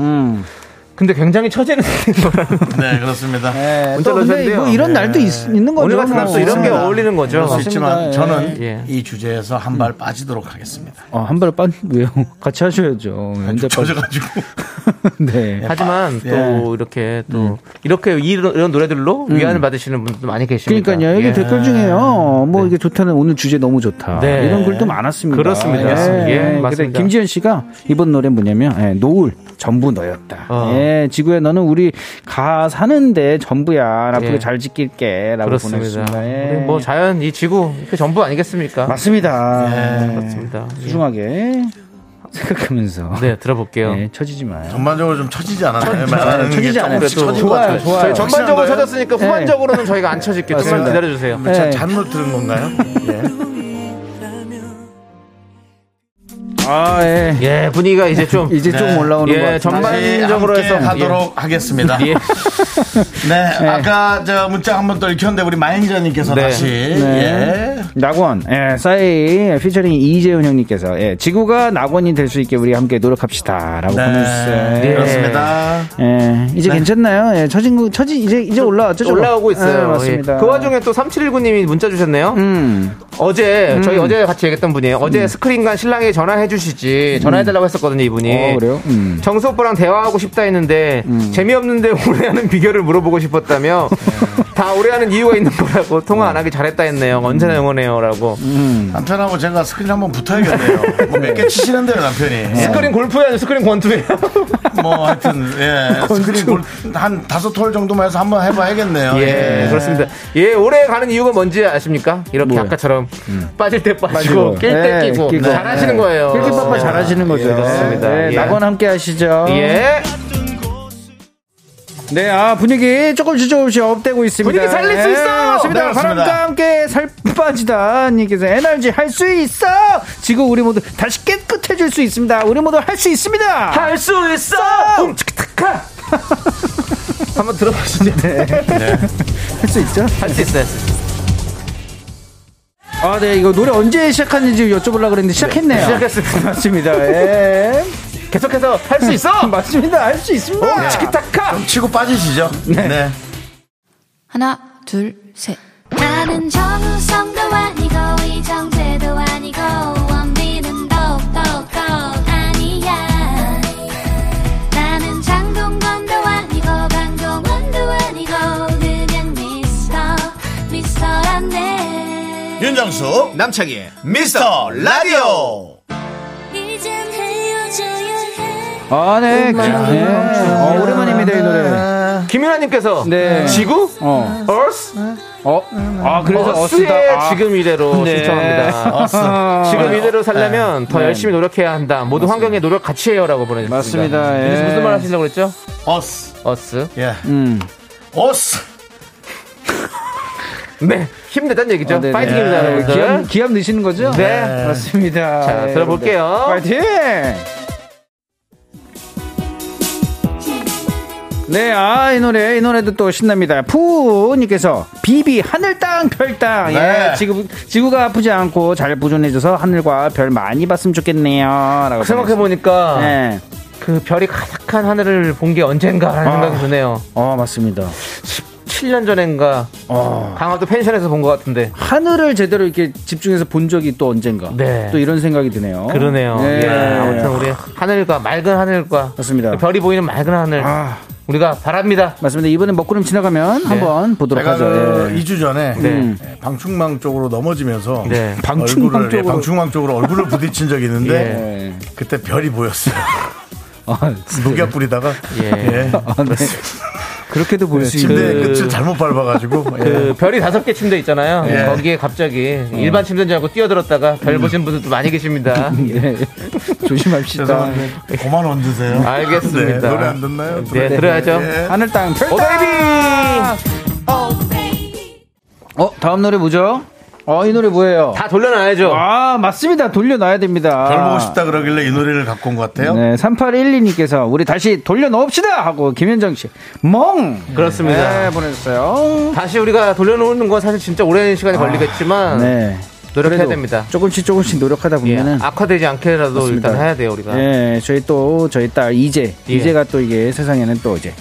근데 굉장히 처지는 거라는. 네, 그렇습니다. 네, 또 근데 뭐 이런 날도 네. 있는 거죠. 오늘 같은 날도 이런 게 어울리는 거죠. 그럴 수 있지만 저는 예. 이 주제에서 한 발 빠지도록 하겠습니다. 한 발 왜요? 같이 하셔야죠. 언제 빠져가지고. 네. 하지만 예. 또 이렇게 이런 노래들로 위안을 받으시는 분들도 많이 계십니다. 그러니까요. 여기 예. 댓글 중에요. 뭐 네. 이게 좋다는 오늘 주제 너무 좋다. 네. 이런 글도 많았습니다. 그렇습니다. 예. 예. 예. 맞습니다. 김지현 씨가 이번 노래 뭐냐면 노을 전부 너였다. 예, 지구야 너는 우리 가 사는데 전부야. 앞으로 예. 잘 지킬게 라고 보냈습니다. 예. 뭐 자연 이 지구 그 전부 아니겠습니까? 맞습니다. 예. 그렇습니다. 소중하게 생각하면서 네 들어볼게요. 예, 처지지 마요. 전반적으로 좀 처지지 않았나요? 처지지 않았어요. 좋아요. 전반적으로 처졌으니까 예. 후반적으로는 저희가 안 처질게요. 조금만 기다려주세요. 예. 잘못 들은 건가요? 예. 예. 예, 분위기가 이제 좀 네. 올라오는 것 같아요. 전반적으로 해서 가도록 하겠습니다. 예. 네, 예. 아까 저 문자 한 번 더 읽혔는데 우리 마행자님께서 네. 다시 네. 예. 낙원, 예, 싸이 피처링 이재훈 형님께서 예, 지구가 낙원이 될 수 있게 우리 함께 노력합시다라고 네. 보내주셨어요. 네, 예. 그렇습니다. 예, 이제 네. 괜찮나요? 예, 이제 올라왔죠? 올라오고 있어요. 예, 맞습니다. 예. 그 와중에 또 3719님이 문자 주셨네요. 어제 저희 어제 같이 얘기했던 분이에요. 어제 스크린간 신랑에게 전화해주시지 전화해달라고 했었거든요, 이분이. 그래요? 정수 오빠랑 대화하고 싶다 했는데 재미없는데 오래하는 비결을 물어보고 싶었다며 다 오래하는 이유가 있는 거라고 통화 안 하기 잘했다 했네요. 언제나 영원해요라고. 남편하고 제가 스크린 한번 붙어야겠네요. 뭐 몇 개 치시는데요, 남편이. 스크린 골프야, 스크린 권투예요. 뭐 하여튼 예, 스크린 골프 한 5홀 정도만 해서 한번 해봐야겠네요. 예, 예. 그렇습니다. 예, 오래 가는 이유가 뭔지 아십니까? 이렇게 뭐요? 아까처럼. 것처럼 빠질 때 빠지고 낄 때 끼고 잘하시는 거예요. 낄낄빠빠 잘하시는 거죠. 예, 그렇습니다. 네, 예. 낙원 함께 하시죠. 예. 네, 아, 분위기 조금씩 업되고 있습니다. 분위기 살릴 수 있어! 네, 맞습니다. 네, 바람과 함께 살 빠지다. 님께서 NRG 할 수 있어! 지금 우리 모두 다시 깨끗해질 수 있습니다. 우리 모두 할 수 있습니다! 할 수 있어! 움츠크타카! 한번 들어보시죠. 네. 네. 할 수 있죠? 할 수 있어요. 아, 네, 이거 노래 언제 시작하는지 여쭤보려고 그랬는데 시작했네요. 네, 시작했습니다. 맞습니다. 예. 계속해서 할 수 있어! 맞습니다. 할 수 있습니다. 치키타카! 좀 치고 빠지시죠. 네. 네. 하나, 둘, 셋. 나는 정우성도 아니고 이정재도 아니고 원빈은 더욱더 아니야. 나는 장동건도 아니고 강동원도 아니고 그냥 미스터란데. 윤정수 남창희의 미스터 라디오. 아, 네. 네. 어, 오랜만입니다, 이 노래. 김윤아님께서 네. 지구? 어. Earth? 어? 아, 그래서 어스의 지금 이대로 신청합니다. 네. 지금 이대로 살려면 네. 더 열심히 노력해야 한다. 모두 맞습니다. 환경에 노력 같이 해요라고 보내주셨습니다. 맞습니다. 예. 무슨 말 하시려고 그랬죠? 어스. 어스. 예. 어스. 네. 힘내단 얘기죠. 아, 파이팅입니다. 기합 내시는 거죠? 네. 네. 맞습니다. 자, 들어볼게요. 파이팅! 네, 아, 이 노래도 또 신납니다. 푸님께서 비비 하늘 땅 별 땅. 네. 예, 지구가 아프지 않고 잘 보존해줘서 하늘과 별 많이 봤으면 좋겠네요. 생각해 보니까 네. 그 별이 가득한 하늘을 본 게 언젠가라는 생각이 드네요. 맞습니다. 7년 전인가 강화도 펜션에서 본 것 같은데 하늘을 제대로 이렇게 집중해서 본 적이 또 언젠가 네. 또 이런 생각이 드네요. 그러네요. 네. 예. 아무튼 우리 하늘과 맑은 하늘과 맞습니다. 별이 보이는 맑은 하늘 우리가 바랍니다. 맞습니다. 이번에 먹구름 지나가면 네. 한번 보도록 하죠. 그 네. 2주 전에 네. 방충망 쪽으로 넘어지면서 네. 방충망 쪽으로 얼굴을 부딪힌 적이 있는데 예. 그때 별이 보였어요. 녹약 뿌리다가 예. 예. 네. 그렇게도 보일 수 있는. 침대 끝을 잘못 밟아가지고. 그 별이 5개 침대 있잖아요. 예. 거기에 갑자기 일반 침대인 줄 알고 뛰어들었다가 별 보신 분들도 많이 계십니다. 예. 조심합시다. 그만 얹으세요. 알겠습니다. 네, 노래 안 듣나요? 네, 들어야죠. 예. 하늘 땅, 별 땅. 오베이비. 다음 노래 뭐죠? 이 노래 뭐예요? 다 돌려놔야죠. 아, 맞습니다. 돌려놔야 됩니다. 별 보고 싶다 그러길래 이 노래를 갖고 온 것 같아요. 네, 3812님께서 우리 다시 돌려놓읍시다! 하고 김현정씨, 멍! 그렇습니다. 네, 보내줬어요. 다시 우리가 돌려놓는 건 사실 진짜 오랜 시간이 걸리겠지만. 네. 노력해야 됩니다. 조금씩 노력하다 보면은 예, 악화되지 않게라도 맞습니다. 일단 해야 돼요 우리가. 예, 저희 딸 이제가 또 이게 세상에는 또 이제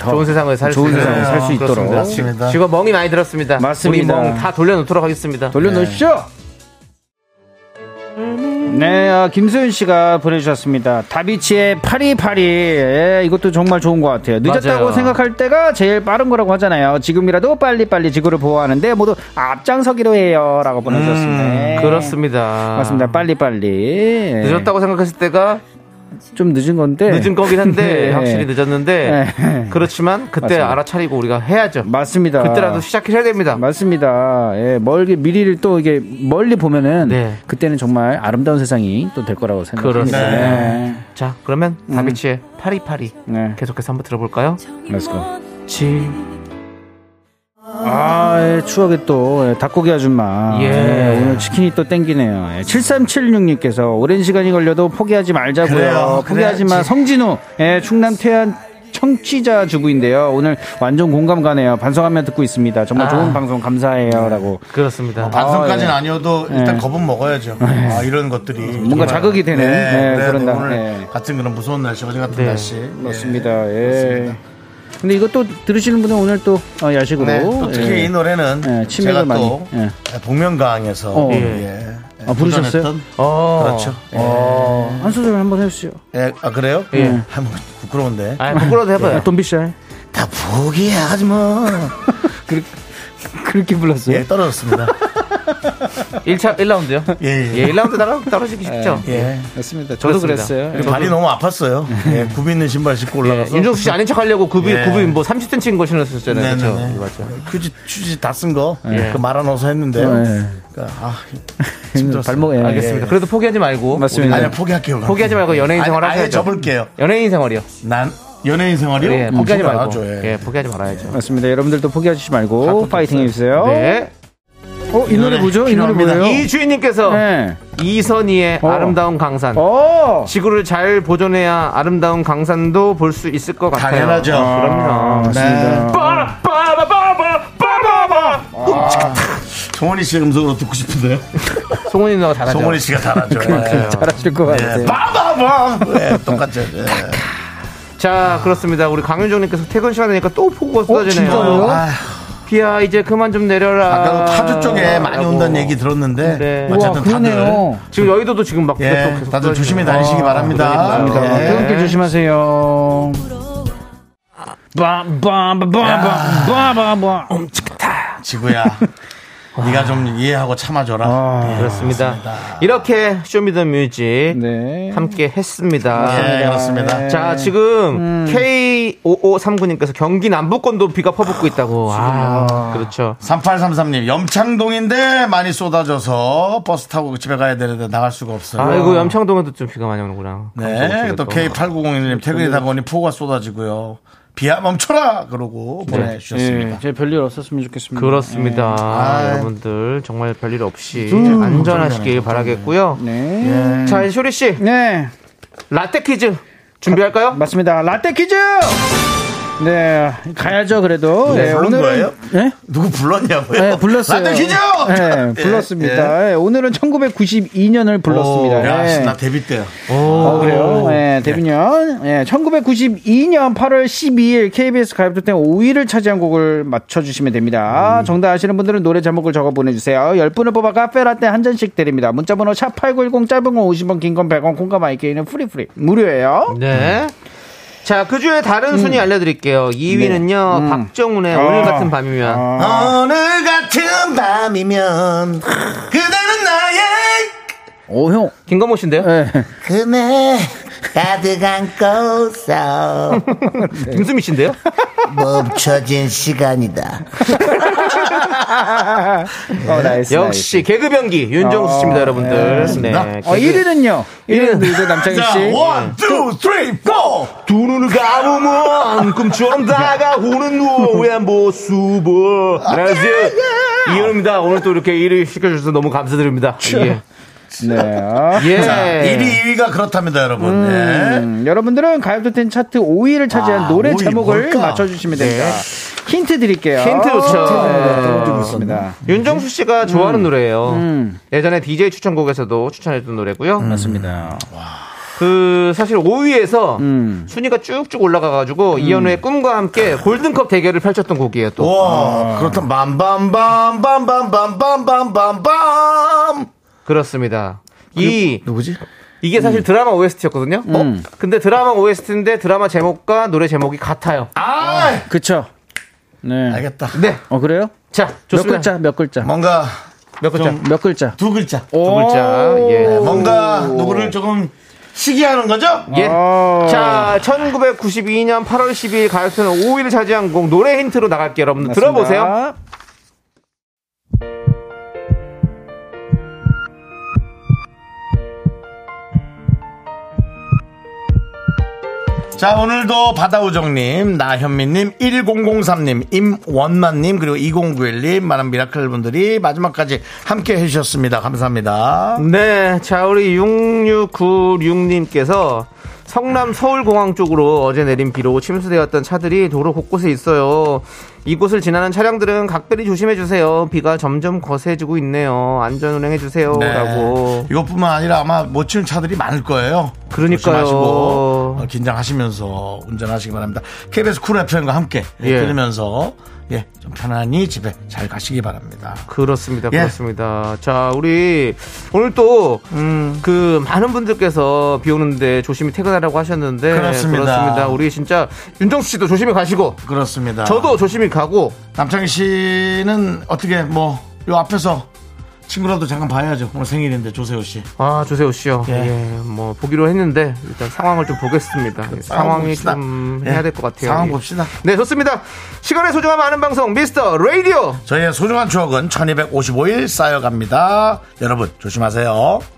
더 좋은 세상을 살 수 있도록. 맞습니다. 지금 멍이 많이 들었습니다. 맞습니다. 우리 멍 다 돌려놓도록 하겠습니다. 돌려놓으시죠. 네, 김소연 씨가 보내주셨습니다. 다비치의 파리파리. 예, 이것도 정말 좋은 것 같아요. 늦었다고 맞아요. 생각할 때가 제일 빠른 거라고 하잖아요. 지금이라도 빨리빨리 지구를 보호하는데 모두 앞장서기로 해요. 라고 보내주셨습니다. 예. 그렇습니다. 맞습니다. 빨리빨리. 예. 늦었다고 생각했을 때가 좀 늦은 건데. 늦은 거긴 한데, 네. 확실히 늦었는데. 네. 그렇지만, 그때 맞습니다. 알아차리고 우리가 해야죠. 맞습니다. 그때라도 시작해야 됩니다. 맞습니다. 예, 미리를 또 이게 멀리 보면은, 네. 그때는 정말 아름다운 세상이 또 될 거라고 생각합니다. 네. 네. 자, 그러면 다비치의 파리파리. 네. 계속해서 한번 들어볼까요? Let's go. 추억에 또 닭고기 아줌마 예. 오늘 치킨이 또 땡기네요. 7376님께서 오랜 시간이 걸려도 포기하지 말자고요. 그래요, 포기하지 마. 성진우 충남 태안 청취자 주부인데요. 오늘 완전 공감 가네요. 반성하며 듣고 있습니다. 정말 좋은 방송 감사해요라고. 그렇습니다. 반성까지는 아니어도 일단 겁은 먹어야죠. 이런 것들이 뭔가 자극이 되는 그런 오늘 같은 그런 무서운 날씨 어제 같은 날씨 맞습니다. 예. 맞습니다. 근데 이것도 들으시는 분은 오늘 또 야식으로 또 특히 이 노래는 제가 또 복면가왕에서 부르셨어요? 그렇죠. 한 소절 한번 해주시죠. 아 그래요? 예. 한번 부끄러운데. 부끄러워도 해봐요. 돈비샤. 다 포기하지 마. 그렇게 불렀어요? 예, 떨어졌습니다. 1라운드요? 예, 예. 예 1라운드 떨어지기 쉽죠? 예. 맞습니다. 예. 저도 그랬어요. 예. 발이 너무 아팠어요. 예. 굽이 있는 신발 신고 올라가서. 예. 윤정수 씨 아닌 척 하려고 굽이 뭐 30cm인 거 신었었잖아요. 그렇죠. 맞아요. 휴지 다 쓴 거. 예. 그 말아 넣어서 했는데. 예. 그러니까, 아, 발목에. 알겠습니다. 예. 그래도 포기하지 말고. 맞습니다. 아니, 포기할게요. 포기하지 말고 연예인 생활 하세요. 아예 접을게요. 연예인 생활이요. 난 연예인 생활이요? 예, 포기하지 말고. 예, 포기하지 말아야죠. 맞습니다. 여러분들도 포기하지 말고 파이팅 해주세요. 네. 이 노래 뭐죠? 이 노래 뭐예요? 이 주인님께서 네. 이선희의 아름다운 강산. 지구를 잘 보존해야 아름다운 강산도 볼 수 있을 것 같아요. 당연하죠. 그럼요. 네. 빠라빠라빠라빠라빠라. 송원희 씨의 음성으로 듣고 싶은데요. 송원희 누나가 잘하죠. 송원희 씨가 잘하죠. 잘하실 것 같아요. 빠바밤. 똑같죠. 자, 그렇습니다. 우리 강윤정님께서 퇴근 시간이니까 또 폭우가 쏟아지네요. 비야 이제 그만 좀 내려라. 아까 파주 쪽에 많이 온다는 얘기 들었는데 네. 어쨌든 우와, 다들 지금 여의도도 지금 막 예, 다들 조심히 다니시기 바랍니다. 태극기 예. 조심하세요. 빰빰빰빰빰빰빰 엄청다 지구야. 네가 좀 이해하고 참아줘라. 예, 그렇습니다. 그렇습니다. 이렇게 쇼미더뮤직 네. 함께 했습니다. 네, 그렇습니다. 네. 자, 지금 K5539님께서 경기 남부권도 비가 퍼붓고 있다고. 그렇죠. 3833님 염창동인데 많이 쏟아져서 버스 타고 집에 가야 되는데 나갈 수가 없어요. 아이고 염창동에도 좀 비가 많이 오는구나. 네, 또 K8901님 퇴근이다 보니 폭우가 쏟아지고요. 비야 멈춰라! 그러고 보내주셨습니다. 네, 제 별일 없었으면 좋겠습니다. 그렇습니다. 네. 여러분들 정말 별일 없이 안전하시길 바라겠고요. 네. 자, 이제 쇼리 씨. 네. 라떼 퀴즈 준비할까요? 맞습니다. 라떼 퀴즈! 네, 가야죠, 그래도. 네, 오늘은. 거예요? 네? 누구 불렀냐고요? 네, 불렀어요. 라떼 퀴즈! 네, 불렀습니다. 네. 네, 오늘은 1992년을 불렀습니다. 야, 네. 나 데뷔 때요. 그래요? 네, 데뷔년. 네. 네, 1992년 8월 12일 KBS 가입투텐 5위를 차지한 곡을 맞춰주시면 됩니다. 정답 아시는 분들은 노래 제목을 적어 보내주세요. 10분을 뽑아 카페라떼 한 잔씩 드립니다. 문자번호 샵8910 짧은 건 50원, 긴 건 100원, 콩가 마이크는 프리프리. 무료예요. 네. 자, 그 주에 다른 순위 알려드릴게요. 2위는요, 박정훈의 오늘 같은 밤이면. 오늘 같은 밤이면, 그대는 나의. 오, 형. 김건모 씨인데요? 네. 그네, 가득한 꽃서. 네. 김수미 씨인데요? 멈춰진 시간이다. 나이스, 역시 나이스. 개그 변기 윤정수 씨입니다, 여러분들. 네. 네. 1위는요. 1위는 이제 남창희 씨. 1, 2, 3, 4. 두 눈을 감으면 꿈처럼 다가오는 노란 모습을. 안녕하세요. 이현우입니다. 오늘 또 이렇게 1위 시켜주셔서 너무 감사드립니다. 예. 네. 예. 자, 1위, 2위가 그렇답니다, 여러분. 네. 여러분들은 가요톱텐 차트 5위를 차지한 노래 5위 제목을 뭘까? 맞춰주시면 됩니다. 네. 힌트 드릴게요. 힌트 좋죠. 네. 윤정수 씨가 좋아하는 노래예요. 예전에 DJ 추천곡에서도 추천해준 노래고요. 맞습니다. 그 사실 5위에서 순위가 쭉쭉 올라가가지고 이현우의 꿈과 함께 골든컵 대결을 펼쳤던 곡이에요. 또. 와, 그렇다면 밤밤밤밤밤밤밤밤밤밤밤. 그렇습니다. 누구지? 이게 사실 드라마 OST였거든요. 근데 드라마 OST인데 드라마 제목과 노래 제목이 같아요. 그쵸. 네. 알겠다. 네. 그래요? 자, 좋습니다. 몇 글자. 뭔가. 몇 글자. 두 글자. 예. 뭔가 누구를 조금 시기하는 거죠? 예. 자, 1992년 8월 12일 가요톱텐 5위를 차지한 곡 노래 힌트로 나갈게요. 여러분들 맞습니다. 들어보세요. 자, 오늘도 바다우정님, 나현미님, 1003님, 임원만님, 그리고 2091님, 많은 미라클 분들이 마지막까지 함께 해주셨습니다. 감사합니다. 네, 자, 우리 6696님께서 성남 서울공항 쪽으로 어제 내린 비로 침수되었던 차들이 도로 곳곳에 있어요. 이곳을 지나는 차량들은 각별히 조심해주세요. 비가 점점 거세지고 있네요. 안전운행해주세요. 네. 라고. 이것뿐만 아니라 아마 못 치는 차들이 많을 거예요. 그러니까요. 조심하시고 긴장하시면서 운전하시기 바랍니다. KBS 쿨 FM과 함께 들으면서 좀 편안히 집에 잘 가시기 바랍니다. 그렇습니다. 예. 그렇습니다. 자, 우리 오늘 또 그 많은 분들께서 비 오는데 조심히 퇴근하라고 하셨는데 그렇습니다. 우리 진짜 윤정수 씨도 조심히 가시고 그렇습니다. 저도 조심히 가고 남창희 씨는 어떻게 요 앞에서 친구라도 잠깐 봐야죠. 오늘 생일인데 조세호 씨. 아, 조세호 씨요. 예. 예, 뭐 보기로 했는데 일단 상황을 좀 보겠습니다. 상황이 봅시다. 좀 해야 될 것 같아요. 상황 봅시다. 네, 좋습니다. 시간의 소중함 아는 방송 미스터 라디오. 저희의 소중한 추억은 1255일 쌓여갑니다. 여러분 조심하세요.